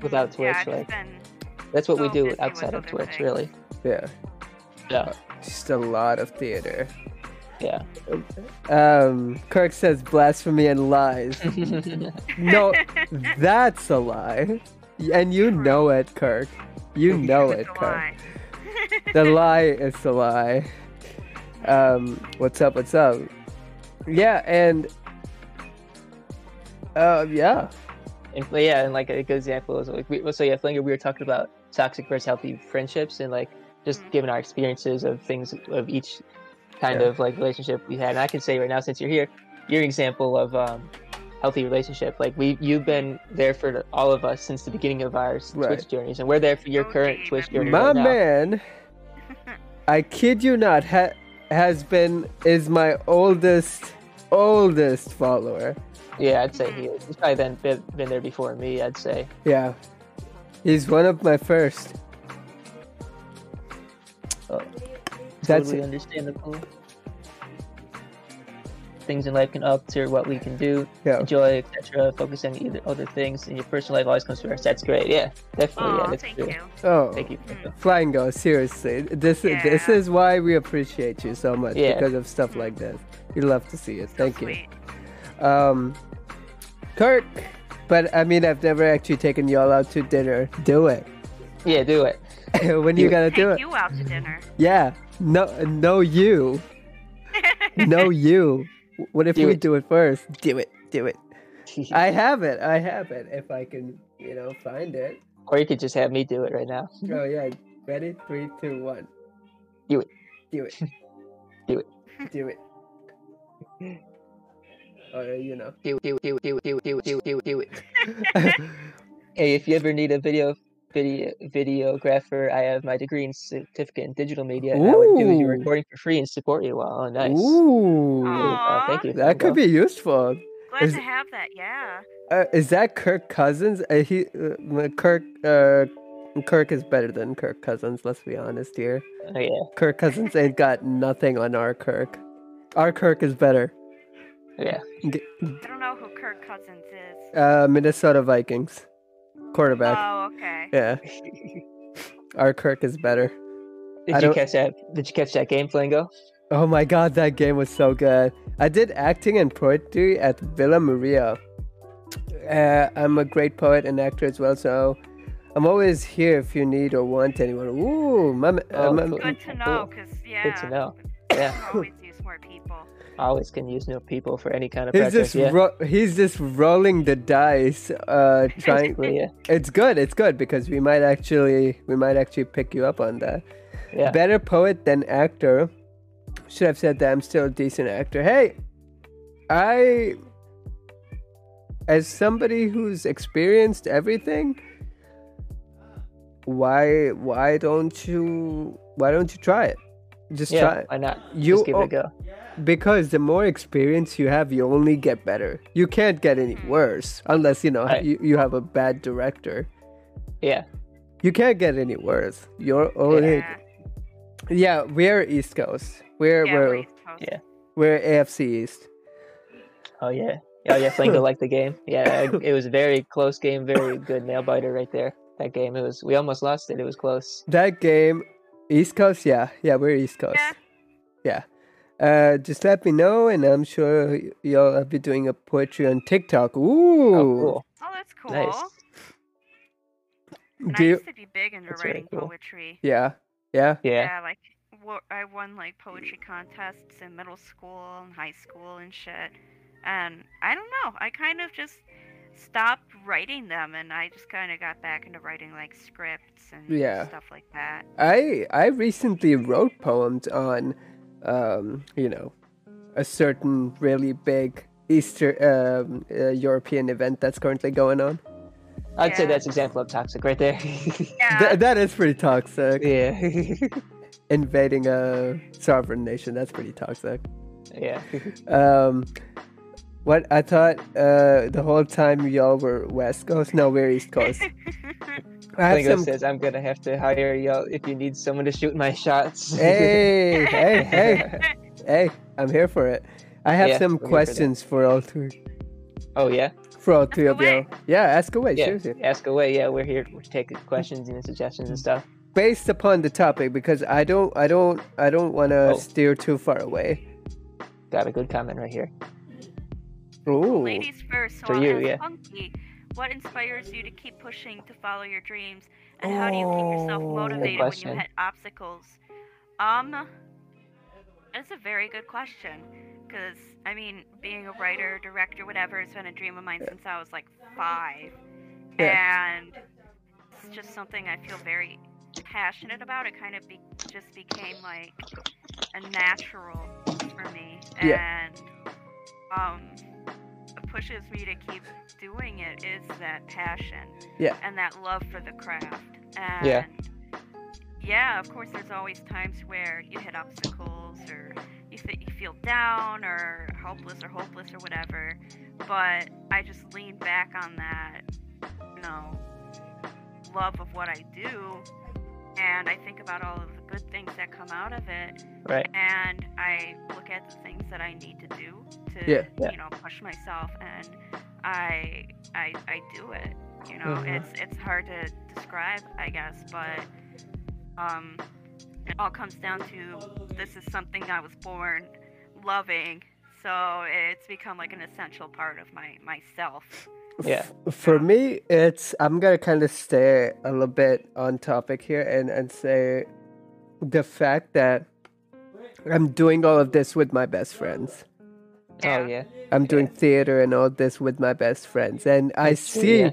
Without Twitch, right? That's what we do outside of Twitch, really. Yeah. Yeah. Just a lot of theater. Yeah. Kirk says blasphemy and lies. No, that's a lie. And you know it, Kirk. You know it, Kirk. The lie is the lie. What's up? Yeah, and and like a good example is like Flango, we were talking about toxic versus healthy friendships, and like just given our experiences of things of each kind of like relationship we had. And I can say right now, since you're here, you're an example of healthy relationship. Like you've been there for all of us since the beginning of our Twitch journeys, and we're there for your current Twitch journey. My man, I kid you not, is my oldest follower. Yeah, I'd say he is. He's probably been there before me, I'd say. Yeah, he's one of my first. Oh, that's totally understandable. Things in life can alter what we can do, enjoy, etc. Focus on either other things, and your personal life always comes first. That's great. Yeah, definitely. Aww, yeah, that's great. Oh, thank you. Flango, seriously, this is why we appreciate you so much, because of stuff like this. We love to see it. Thank you. Kirk, but I mean, I've never actually taken y'all out to dinner. Do it. Yeah, do it. When you gotta do it. Take you out to dinner. Yeah. No, you. No, you. What if we do it first? Do it. I have it. If I can, find it. Or you could just have me do it right now. Oh, yeah. Ready? 3, 2, 1. Do it. Do it. Or, Do it. Hey, if you ever need a videographer, I have my degree and certificate in digital media, and I would do your recording for free and support you. Wow, nice. Ooh. Oh, thank you. That could be useful. Glad to have that. Yeah. Is that Kirk Cousins? Kirk is better than Kirk Cousins. Let's be honest here. Oh, yeah. Kirk Cousins ain't got nothing on our Kirk. Our Kirk is better. Yeah. I don't know who Kirk Cousins is. Minnesota Vikings quarterback. Oh, okay. Yeah. Our Kirk is better. Did you catch that game, Flango? Oh my god, that game was so good. I did acting and poetry at Villa Maria. I'm a great poet and actor as well, so I'm always here if you need or want anyone. Ooh, good to know, because good to know. Yeah. Always use more people. Always can use new people for any kind of project. He's just rolling the dice, trying. Yeah. It's good because we might actually pick you up on that. Yeah. Better poet than actor. Should have said that. I'm still a decent actor. Hey, as somebody who's experienced everything, why don't you try it? Just try it. Why not? Just give it a go. Because the more experience you have, you only get better. You can't get any worse unless you have a bad director. Yeah. You can't get any worse. You're only we're East Coast. We're East Coast. Yeah. We're AFC East. Oh yeah. Oh yeah, Flango liked the game. Yeah, it was a very close game, very good nail biter right there. That game, we almost lost it. It was close. That game, East Coast, yeah, we're East Coast. Yeah. Just let me know, and I'm sure y'all will be doing a poetry on TikTok. Ooh. Oh, cool. Oh, that's cool. Nice. I used to be big into writing poetry. Yeah. Like I won like poetry contests in middle school and high school and shit. And I don't know. I kind of just stopped writing them, and I just kind of got back into writing like scripts and stuff like that. I recently wrote poems on a certain really big European event that's currently going on. I'd say that's an example of toxic right there. That is pretty toxic. Yeah. Invading a sovereign nation, that's pretty toxic. Yeah. What I thought the whole time y'all were West Coast. No, we're East Coast. Flango says I'm gonna have to hire y'all if you need someone to shoot my shots. Hey, hey! I'm here for it. I have some questions for all three. Oh yeah, for all three of y'all. Yeah, ask away. Yeah, seriously. Ask away. Yeah, we're here to take questions and suggestions and stuff based upon the topic, because I don't want to steer too far away. Got a good comment right here. Ooh, ladies first. So for you, Punky. What inspires you to keep pushing to follow your dreams? And how do you keep yourself motivated when you hit obstacles? That's a very good question. Because, I mean, being a writer, director, whatever, has been a dream of mine since I was like 5. Yeah. And it's just something I feel very passionate about. It kind of just became like a natural for me. Yeah. And what pushes me to keep doing it is that passion. Yeah. And that love for the craft. And yeah, of course, there's always times where you hit obstacles or you feel down or hopeless or whatever. But I just lean back on that, you know, love of what I do, and I think about all of the good things that come out of it. Right. And I look at the things that I need to do to, you know, push myself, and I do it. You know, it's hard to describe, I guess, but it all comes down to this is something I was born loving, so it's become like an essential part of myself. Yeah. For me, it's, I'm going to kind of stay a little bit on topic here and say the fact that I'm doing all of this with my best friends. Oh, yeah. I'm doing theater and all this with my best friends. And I see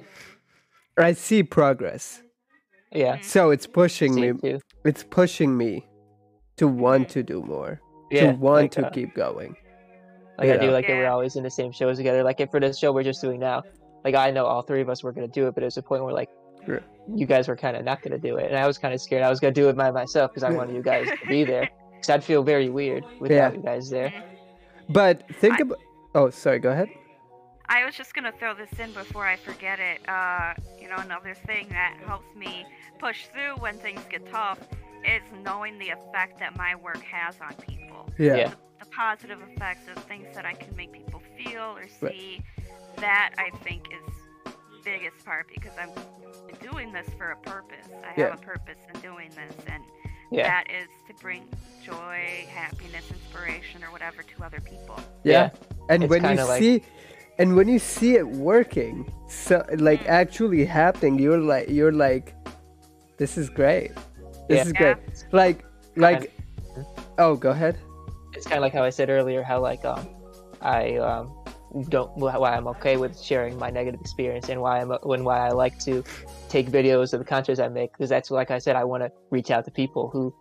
progress. Yeah. So it's pushing me. Too. It's pushing me to want to do more, to want to keep going. Like, I do like that we're always in the same shows together. Like, if for this show we're just doing now, like, I know all three of us were going to do it, but there's a point where, like, you guys were kind of not going to do it. And I was kind of scared. I was going to do it by myself because I wanted you guys to be there. Because I'd feel very weird without you guys there. But think about... Oh, sorry, go ahead. I was just going to throw this in before I forget it. You know, another thing that helps me push through when things get tough is knowing the effect that my work has on people. Yeah. The positive effects of things that I can make people feel or see. That, I think, is the biggest part, because I'm doing this for a purpose. I have a purpose in doing this, and that is to bring joy, happiness, inspiration, or whatever to other people. Yeah. And it's when you see it working, so like actually happening, you're like, this is great. This is great. Like oh, go ahead. It's kind of like how I said earlier, how like I don't, why I'm okay with sharing my negative experience, and why I like to take videos of the content I make, because that's, like I said, I want to reach out to people who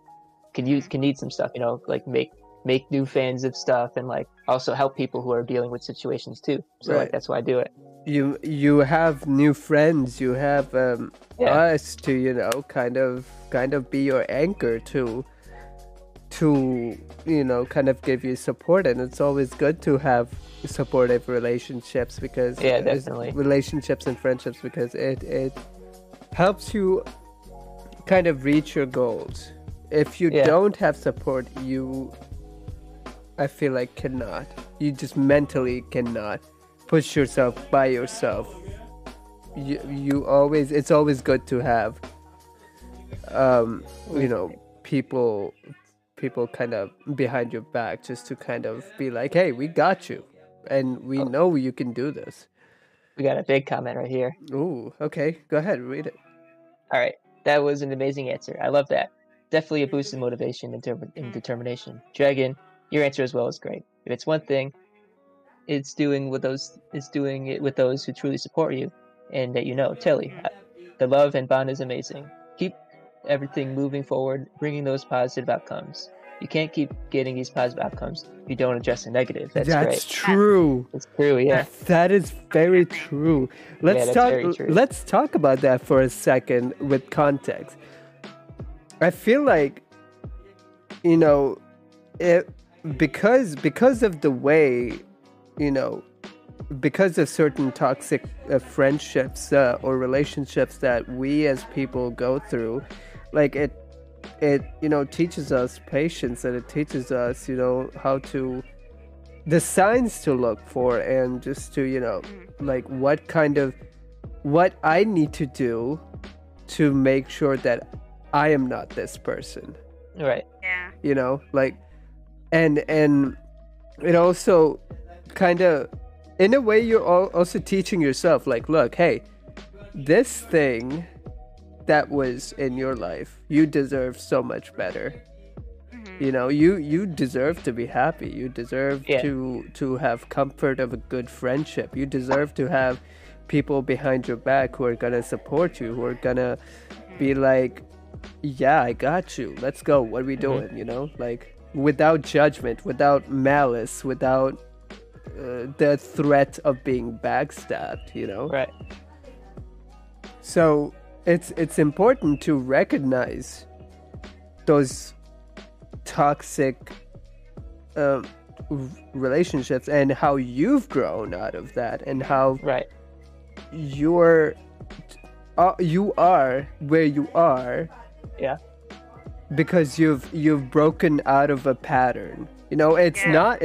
can need some stuff, you know, like make new fans of stuff, and like also help people who are dealing with situations too. So like that's why I do it. You have new friends, you have us to, you know, kind of be your anchor to you know, kind of give you support. And it's always good to have supportive relationships, because relationships and friendships, because it helps you kind of reach your goals. If you don't have support, I feel like cannot, you just mentally cannot push yourself by yourself. You always, it's always good to have you know, people kind of behind your back, just to kind of be like, hey, we got you, and we know you can do this. We got a big comment right here. Ooh, okay, go ahead, read it. All right, that was an amazing answer. I love that. Definitely a boost in motivation and determination. Dragon, your answer as well is great. If it's one thing, it's doing it with those who truly support you, and that, you know, Telly, the love and bond is amazing. Keep everything moving forward, bringing those positive outcomes. You can't keep getting these positive outcomes if you don't address the negative. That's true. That's true. Yeah, that is very true. Let's talk about that for a second with context. I feel like, you know, it, because of the way, you know, because of certain toxic friendships or relationships that we as people go through, like it you know, teaches us patience, and it teaches us, you know, how to, the signs to look for, and just to, you know, like what I need to do to make sure that I am not this person. Right. Yeah. You know, like, and it also kind of in a way, you're also teaching yourself, like, look, hey, this thing that was in your life, you deserve so much better. Mm-hmm. You know, you deserve to be happy. You deserve to have comfort of a good friendship. You deserve to have people behind your back who are going to support you, who are going to be like, yeah, I got you. Let's go. What are we doing? You know, like, without judgment, without malice, without the threat of being backstabbed, you know? Right. So it's important to recognize those toxic relationships and how you've grown out of that and how you are where you are because you've broken out of a pattern. You know, it's not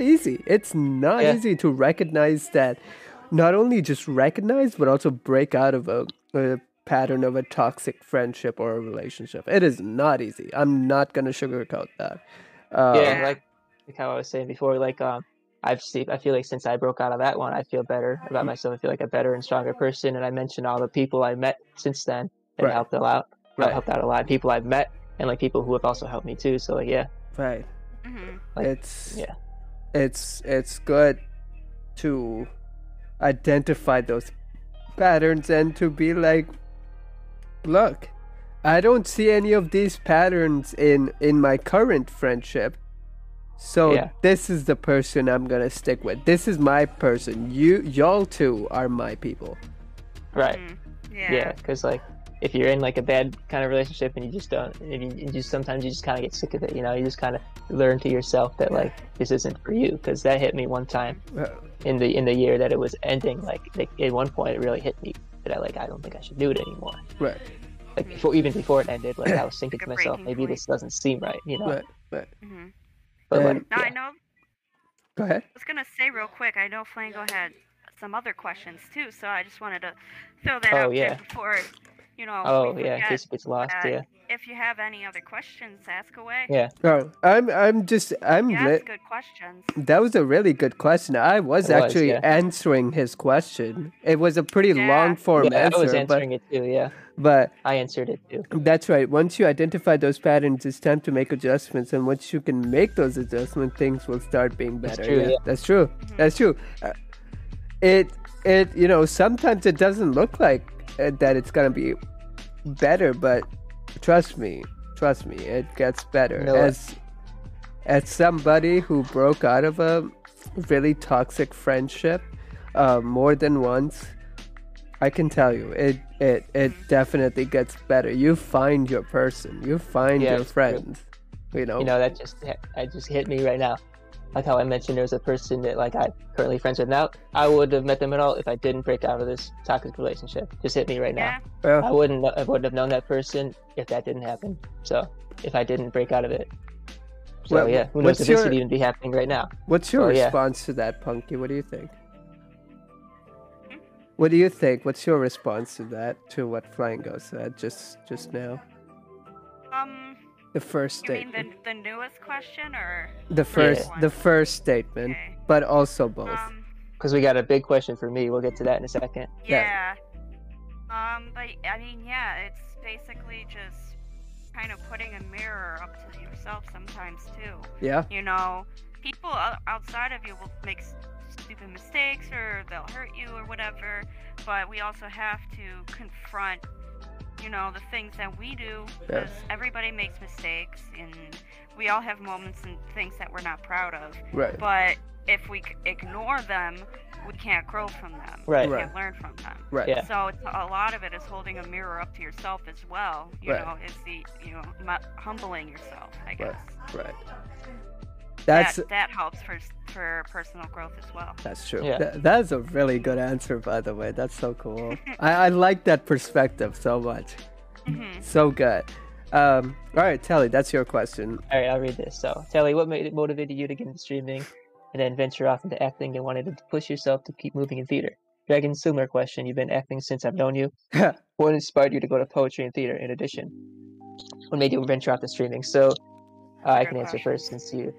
easy. It's not easy to recognize that, not only just recognize, but also break out of a pattern of a toxic friendship or a relationship. It is not easy. I'm not going to sugarcoat that. Like how I was saying before, like, I feel like since I broke out of that one, I feel better about myself. I feel like a better and stronger person. And I mentioned all the people I met since then and helped out. Right. Helped out a lot of people I've met and like people who have also helped me too. So like, right. Mm-hmm. Like, it's good to identify those patterns and to be like, look, I don't see any of these patterns in my current friendship. So this is the person I'm going to stick with. This is my person. Y'all two are my people. Right. Mm-hmm. Yeah, because like if you're in like a bad kind of relationship and you just don't, sometimes you just kind of get sick of it, you know, you just kind of learn to yourself that like this isn't for you, because that hit me one time in the year that it was ending. Like at one point it really hit me that I don't think I should do it anymore. Right. Like even before it ended, like I was thinking to myself, maybe this doesn't seem right, you know? Right. Mm-hmm. I know. Go ahead. I was gonna say real quick, I know Flango had some other questions too, so I just wanted to throw that out there before, you know. In case it gets lost. If you have any other questions, ask away. Yeah. Oh, I'm you ask good questions. That was a really good question. I was actually answering his question. It was a pretty long form answer. I was answering it too. Yeah. But I answered it too. That's right. Once you identify those patterns, it's time to make adjustments. And once you can make those adjustments, things will start being better. That's true. Yeah. That's true. Mm-hmm. That's true. It you know, sometimes it doesn't look like that it's gonna be better, but trust me, it gets better. You know, as somebody who broke out of a really toxic friendship more than once, I can tell you, it definitely gets better. You find your person. You find your friends. True. You know. You know, that just hit me right now. Like how I mentioned, there's a person that like I'm currently friends with now. I wouldn't have met them at all if I didn't break out of this toxic relationship. Just hit me right now. Yeah. I wouldn't have known that person if that didn't happen. So if I didn't break out of it. So who knows if this could even be happening right now. What's your response to that, Punky? What do you think? What do you think? What's your response to that? To what Flango said just now? The first statement. You mean the newest question or the first statement, okay. But also both. Because we got a big question for me. We'll get to that in a second. Yeah. But I mean, it's basically just kind of putting a mirror up to yourself sometimes too. Yeah. You know, people outside of you will make stupid mistakes or they'll hurt you or whatever, but we also have to confront, you know, the things that we do, because everybody makes mistakes and we all have moments and things that we're not proud of, but if we ignore them, we can't grow from them, we can't learn from them, so it's, a lot of it is holding a mirror up to yourself as well, you know, is the, you know, humbling yourself, I guess. Right. That helps for personal growth as well. That's true. Yeah. That's a really good answer, by the way. That's so cool. I like that perspective so much. Mm-hmm. So good. All right, Telly, that's your question. All right, I'll read this. So, Telly, what motivated you to get into streaming and then venture off into acting and wanted to push yourself to keep moving in theater? Dragon, similar question. You've been acting since I've known you. What inspired you to go to poetry and theater in addition? What made you venture off to streaming? So, I can answer first since you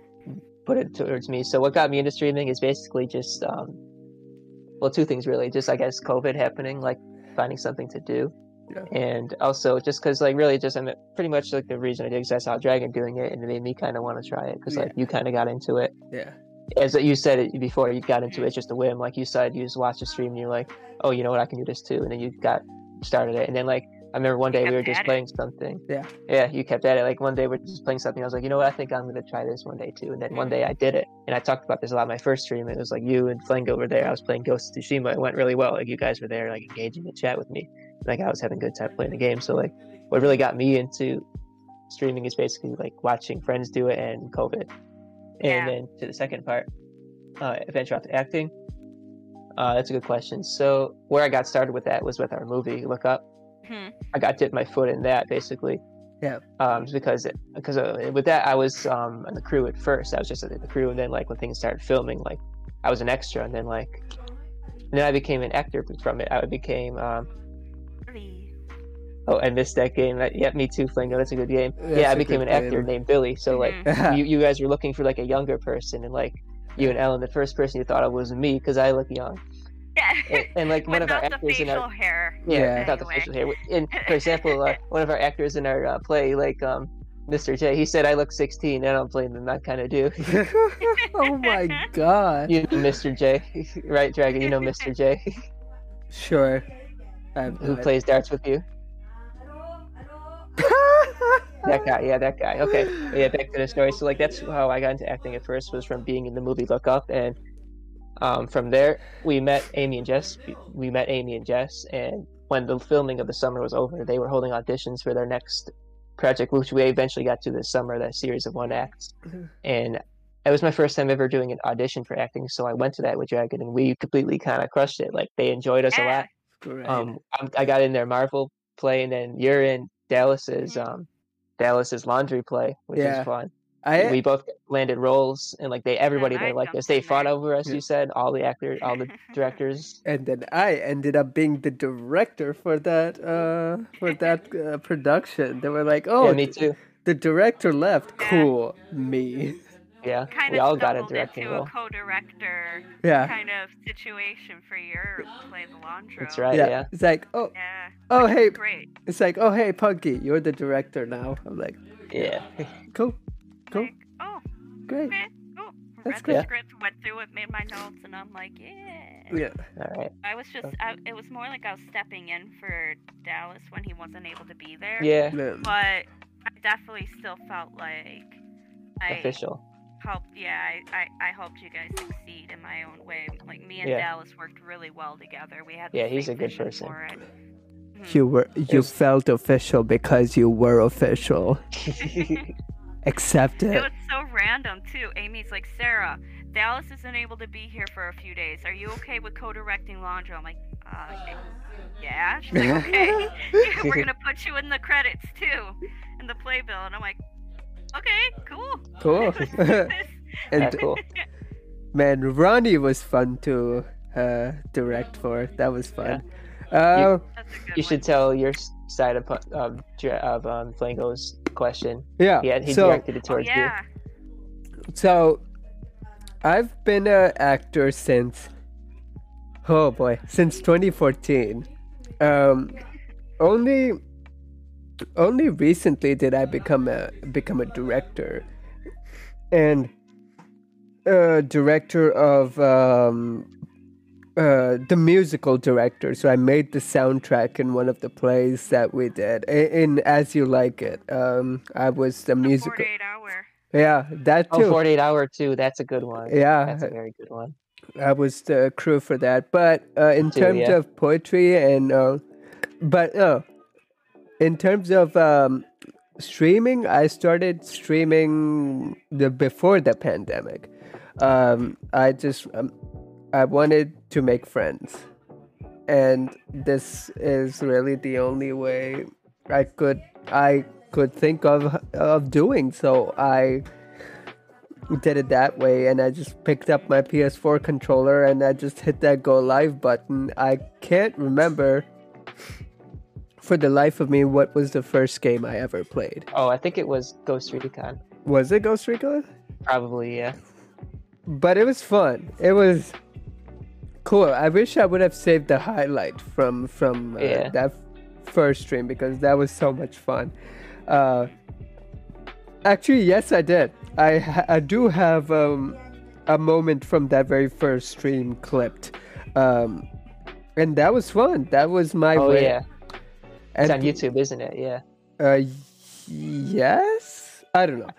put it towards me. So what got me into streaming is basically just well, two things really, just I guess COVID happening, like finding something to do. Yeah. And also just because like really just I'm pretty much like the reason I did, because I saw Dragon doing it and it made me kind of want to try it, because like you kind of got into it. Yeah. As you said it before, you got into it just a whim. Like you said, you just watched the stream and you're like, oh, you know what, I can do this too. And then you got started it. And then like I remember one day we were just playing something. Yeah. Yeah, you kept at it. Like one day we're just playing something. I was like, you know what? I think I'm going to try this one day too. And then one day I did it. And I talked about this a lot in my first stream. It was like you and Flango were there. I was playing Ghost of Tsushima. It went really well. Like you guys were there, like engaging in chat with me. Like I was having a good time playing the game. So like what really got me into streaming is basically like watching friends do it and COVID. And then to the second part, venture out to acting. That's a good question. So where I got started with that was with our movie, Look Up. I got dipped my foot in that basically. Yeah. Because with that I was on the crew at first. I was just at the crew, and then like when things started filming, like I was an extra, and then like and then I became an actor from it. I became. Oh, I missed that game. Yeah, me too, Flango. That's a good game. That's I became an actor named Billy. So like you guys were looking for like a younger person, and like you and Ellen, the first person you thought of was me because I look young. Yeah. And like one of our actors in our hair. Yeah, without the facial hair. And for example, one of our actors in our play, like Mr. J, he said I look 16. I don't blame him. I kind of do. Oh my god. You know Mr. J, right, Dragon? You know Mr. J. Sure. Who plays darts with you? That guy, yeah, that guy. Okay, yeah. Back to the story. So like that's how I got into acting at first, was from being in the movie Look Up, and from there we met Amy and Jess. And when the filming of the summer was over, they were holding auditions for their next project, which we eventually got to this summer, that series of one acts. And it was my first time ever doing an audition for acting, so I went to that with Dragon, and we completely kind of crushed it. Like they enjoyed us a lot. Great. I got in their Marvel play, and then you're in Dallas's laundry play, which is fun. We both landed roles, and like everybody there liked us. They fought over us. You said all the actors, all the directors, and then I ended up being the director for that production. They were like, "Oh, me too." The director left. Yeah. Cool, me. Yeah, kind we of all got a directing role. A co-director kind of situation for your play, The Laundry. That's right. Yeah. It's like, oh, oh, hey, great. It's like, oh, hey, Punky, you're the director now. I'm like, cool, like, oh, great, okay, cool. That's read the script, went through it, made my notes, and I'm like, all right. I was just, it was more like I was stepping in for Dallas when he wasn't able to be there. Yeah, but I definitely still felt like official. I helped you guys succeed in my own way. Like me and Dallas worked really well together. We had he's a good person. You felt official because you were official. Accept it. It was so random too. Amy's like, Sarah, Dallas isn't able to be here for a few days. Are you okay with co-directing Laundry? I'm like, yeah. She's like, okay. We're gonna put you in the credits too, in the playbill. And I'm like, okay, cool. And cool. Man, Ronnie was fun to direct for. That was fun. Yeah. You should tell your side of Flango's question. Yeah. Yeah, he directed it towards you. So, I've been an actor since 2014. Only recently did I become a director, and director of the musical director. So I made the soundtrack in one of the plays that we did in As You Like It. I was the musical. 48 Hour. Yeah, that too. 48 Hour too. That's a good one. Yeah, that's a very good one. I was the crew for that, but in terms of poetry and in terms of streaming, I started streaming before the pandemic. I wanted to make friends, and this is really the only way I could think of doing. So I did it that way, and I just picked up my PS4 controller and I just hit that go live button. I can't remember for the life of me what was the first game I ever played. Oh, I think it was Ghost Recon. Was it Ghost Recon? Probably, yeah. But it was fun. It was Cool. I wish I would have saved the highlight from that first stream, because that was so much fun. Actually, yes, I did. I do have a moment from that very first stream clipped, and that was fun. That was my way. Yeah. It's on YouTube, isn't it? Yeah. Yes. I don't know.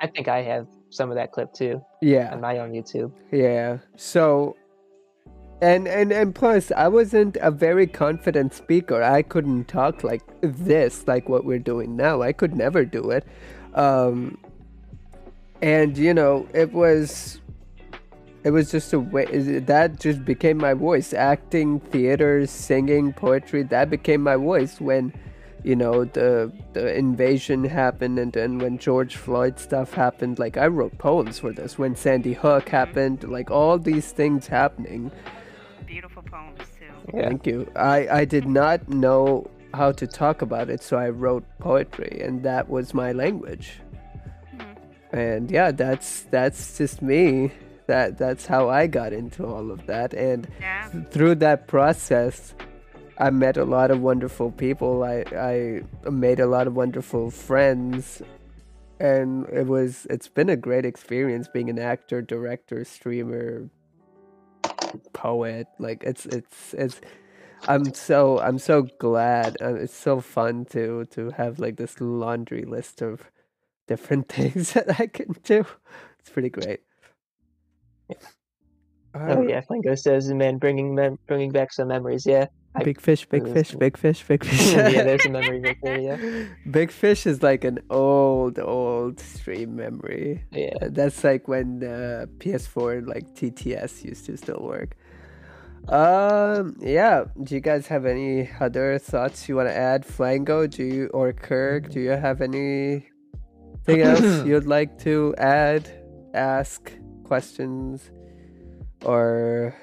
I think I have some of that clip too. Yeah. On my own YouTube. Yeah. So. And plus, I wasn't a very confident speaker. I couldn't talk like this, like what we're doing now. I could never do it. And, you know, it was just a way. That just became my voice. Acting, theater, singing, poetry, that became my voice when, you know, the invasion happened, and then when George Floyd stuff happened, like, I wrote poems for this. When Sandy Hook happened, like, all these things happening. Beautiful poems too. Yeah. Thank you. I did not know how to talk about it, so I wrote poetry, and that was my language. Mm-hmm. And yeah, that's just me. That's how I got into all of that, and through that process, I met a lot of wonderful people. I made a lot of wonderful friends, and it's been a great experience being an actor, director, streamer, poet. Like it's I'm so glad. It's so fun to have like this laundry list of different things that I can do. It's pretty great. Yeah. Flango says, man, bringing back some memories. Yeah. Big fish. Yeah, there's a memory right there. Yeah. Big fish is like an old stream memory. Yeah. That's like when PS4 like TTS used to still work. Yeah. Do you guys have any other thoughts you want to add, Flango? Do you or Kirk? Do you have anything else you'd like to add? Ask questions, or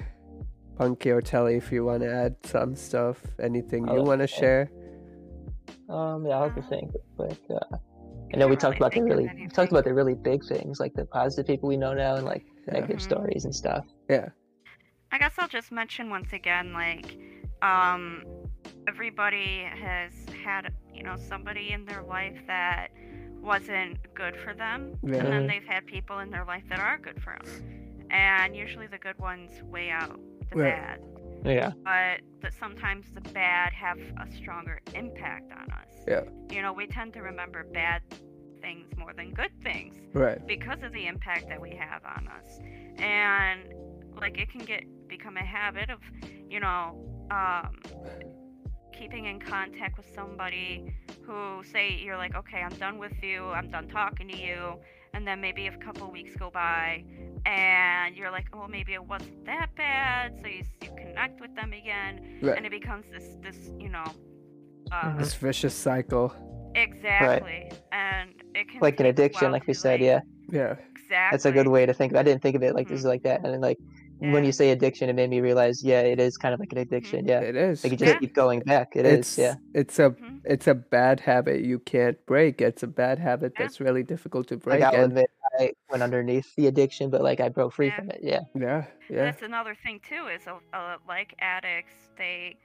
Punky or Telly, if you want to add some stuff, anything you want to share. Yeah, I have to think. I know we talked about the really big things, like the positive people we know now, and like negative stories and stuff. Yeah. I guess I'll just mention once again, like, everybody has had, you know, somebody in their life that wasn't good for them, and then they've had people in their life that are good for them, and usually the good ones weigh out the bad. Yeah. But that sometimes the bad have a stronger impact on us. Yeah. You know, we tend to remember bad things more than good things. Right. Because of the impact that we have on us. And like it can become a habit of, you know, keeping in contact with somebody who, say, you're like, okay, I'm done with you, I'm done talking to you, and then maybe a couple weeks go by and you're like, oh, maybe it wasn't that bad, so you connect with them again, and it becomes this you know, this vicious cycle. Exactly. And it can like an addiction, like we said. Yeah, exactly. That's a good way to think of it. I didn't think of it like this is like that, and then like when you say addiction, it made me realize, it is kind of like an addiction. Yeah, it is. Like you just keep going back. It's a bad habit you can't break. It's a bad habit that's really difficult to break. Like, I'll admit, I went underneath the addiction, but like I broke free from it. Yeah. That's another thing too. Is like addicts, they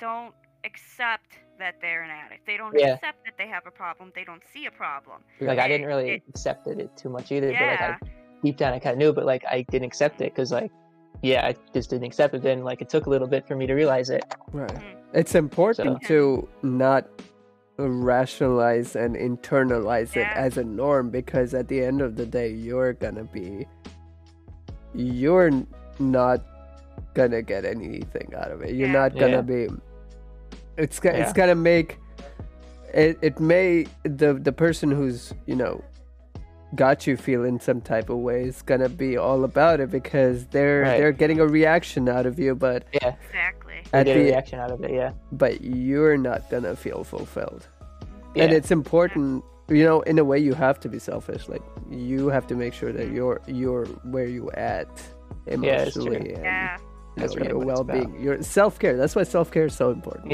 don't accept that they're an addict. They don't accept that they have a problem. They don't see a problem. Like I didn't really accept it too much either. Yeah. But, like, deep down I kind of knew, but like I didn't accept it because like I just didn't accept it. Then like it took a little bit for me to realize it. It's important to not rationalize and internalize it as a norm, because at the end of the day you're not gonna get anything out of it. You're not gonna be it's gonna make it may the person who's, you know, got you feeling some type of way is gonna be all about it, because they're getting a reaction out of you, but a reaction out of it, but you're not gonna feel fulfilled. And it's important, you know, in a way you have to be selfish. Like you have to make sure that you're where you at emotionally, and that's really your well-being, your self-care. That's why self-care is so important.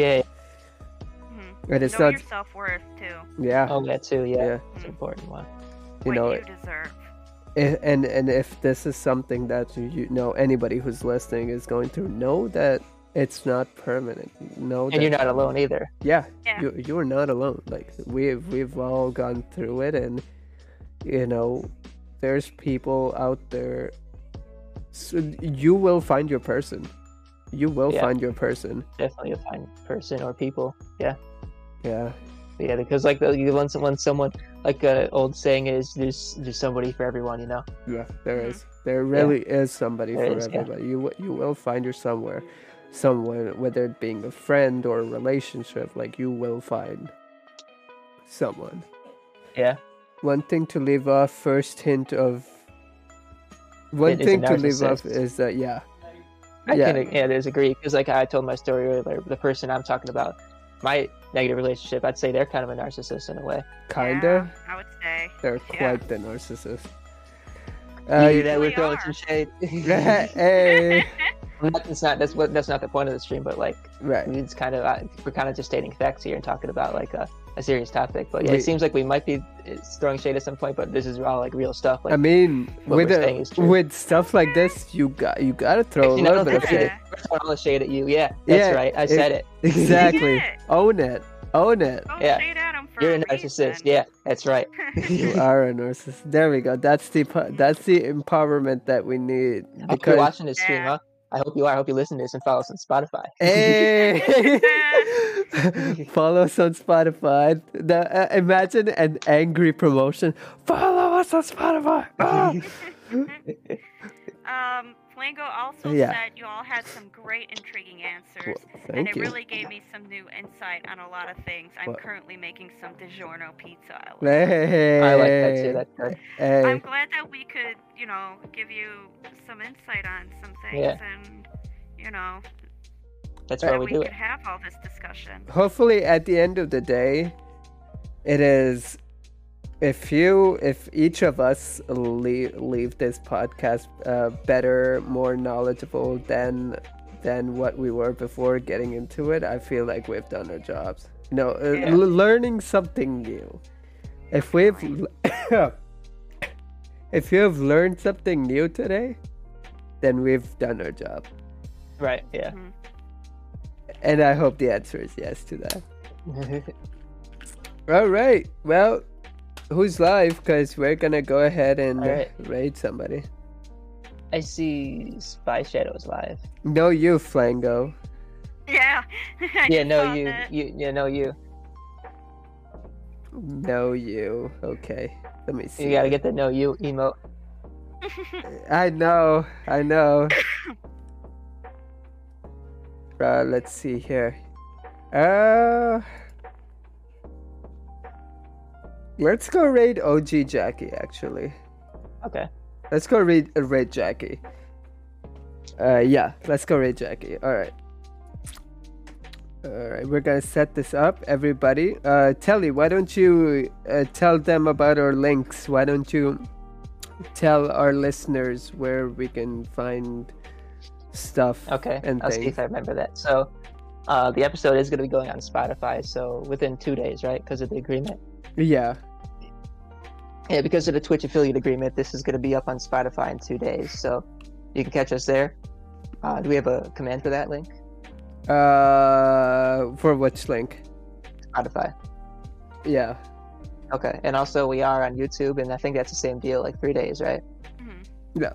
And it's know your self-worth too. That too. It's an important one. You know, you deserve. And if this is something that you know, anybody who's listening is going through, know that it's not permanent. Know that, and you're not alone either. Yeah. You're not alone. Like we've all gone through it, and you know, there's people out there. So you will find your person. You will find your person. Definitely, you'll find person or people. Yeah. Because like once someone, like an old saying is, there's somebody for everyone. You know. Yeah, there is. There really is somebody for everybody. Yeah. You will find her somewhere, whether it being a friend or a relationship. Like you will find someone. Yeah. One thing to leave off is that I there's agree, because like I told my story earlier, the person I'm talking about, my negative relationship, I'd say they're kind of a narcissist in a way. Kinda. Yeah, I would say they're quite the narcissist. You that we're throwing some shade. Hey. That's not the point of the stream, but like it's kind of we're kind of just stating facts here and talking about like a serious topic, but it seems like we might be throwing shade at some point, but this is all like real stuff. Like, I mean, with stuff like this, you gotta throw a little bit of shade. We're throwing all the shade at you. Yeah, that's right. I said it. Exactly. Own it. Yeah. Shade at him for you're a narcissist. Yeah, that's right. You are a narcissist. There we go. That's the empowerment that we need. I hope you're watching this stream, huh? I hope you are. I hope you listen to this and follow us on Spotify. Hey. Follow us on Spotify. Imagine an angry promotion. Follow us on Spotify. Ah! Flango also said you all had some great, intriguing answers, and it really gave me some new insight on a lot of things. I'm currently making some DiGiorno pizza. I like that too. That's good. Hey. I'm glad that we could, give you some insight on some things, and that's why we do it. Have all this discussion. Hopefully, at the end of the day, it is. If each of us leave this podcast better, more knowledgeable than what we were before getting into it, I feel like we've done our jobs. Learning something new. If you have learned something new today, then we've done our job. Right. Yeah. Mm-hmm. And I hope the answer is yes to that. All right. Well, who's live? Because we're going to go ahead and raid somebody. I see Spy Shadow's live. No, you, Flango. Yeah. No, you. Okay. Let me see. You got to get the no, you emote. I know. Let's see here. Let's go raid OG Jackie, actually. Okay. Let's go raid Jackie. Let's go raid Jackie. All right, we're gonna set this up, everybody. Telly, why don't you tell them about our links? Why don't you tell our listeners where we can find stuff? Okay, I'll see if I remember that. So, the episode is going to be going on Spotify, so within 2 days, right? Because of the agreement. Yeah, because of the Twitch affiliate agreement, this is going to be up on Spotify in 2 days, so you can catch us there. Do we have a command for that link? For which link? Spotify. Yeah. Okay, and also we are on YouTube, and I think that's the same deal, like 3 days, right? Mm-hmm. Yeah.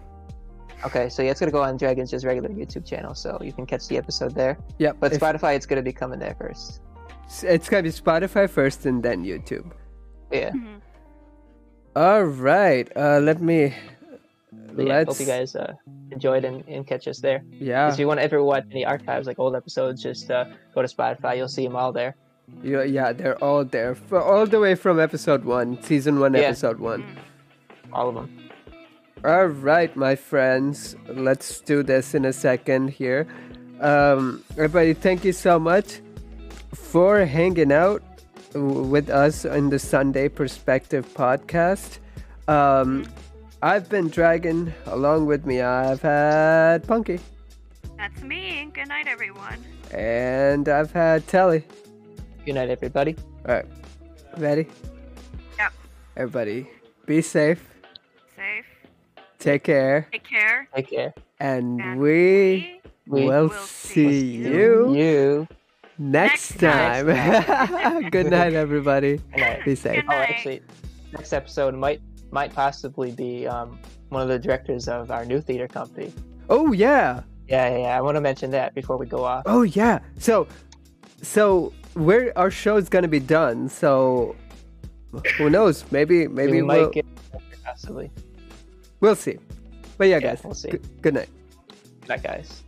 Okay, so it's going to go on Dragon's just regular YouTube channel, so you can catch the episode there. Yeah. But Spotify, it's going to be coming there first. It's going to be Spotify first and then YouTube. Yeah. Mm-hmm. All right. Hope you guys enjoyed and catch us there. Yeah. If you want to ever watch any archives, like old episodes, just go to Spotify. You'll see them all there. Yeah, they're all there. All the way from episode 1, season 1, episode 1. Mm-hmm. All of them. All right, my friends, let's do this in a second here. Everybody, thank you so much for hanging out with us in the Sunday Perspective podcast. I've been Dragon. Along with me, I've had Punky. That's me. Good night, everyone. And I've had Telly. Good night, everybody. All right. Ready? Yep. Everybody, be safe. Take care. Take care. Take care. And we will see you next time. Good night, everybody. Be safe. Oh, actually, next episode might possibly be one of the directors of our new theater company. Oh, yeah. Yeah. I want to mention that before we go off. Oh, yeah. So our show is going to be done. So who knows? Maybe we might get possibly. We'll see. But yeah, guys. We'll see. Good night. Good night, guys.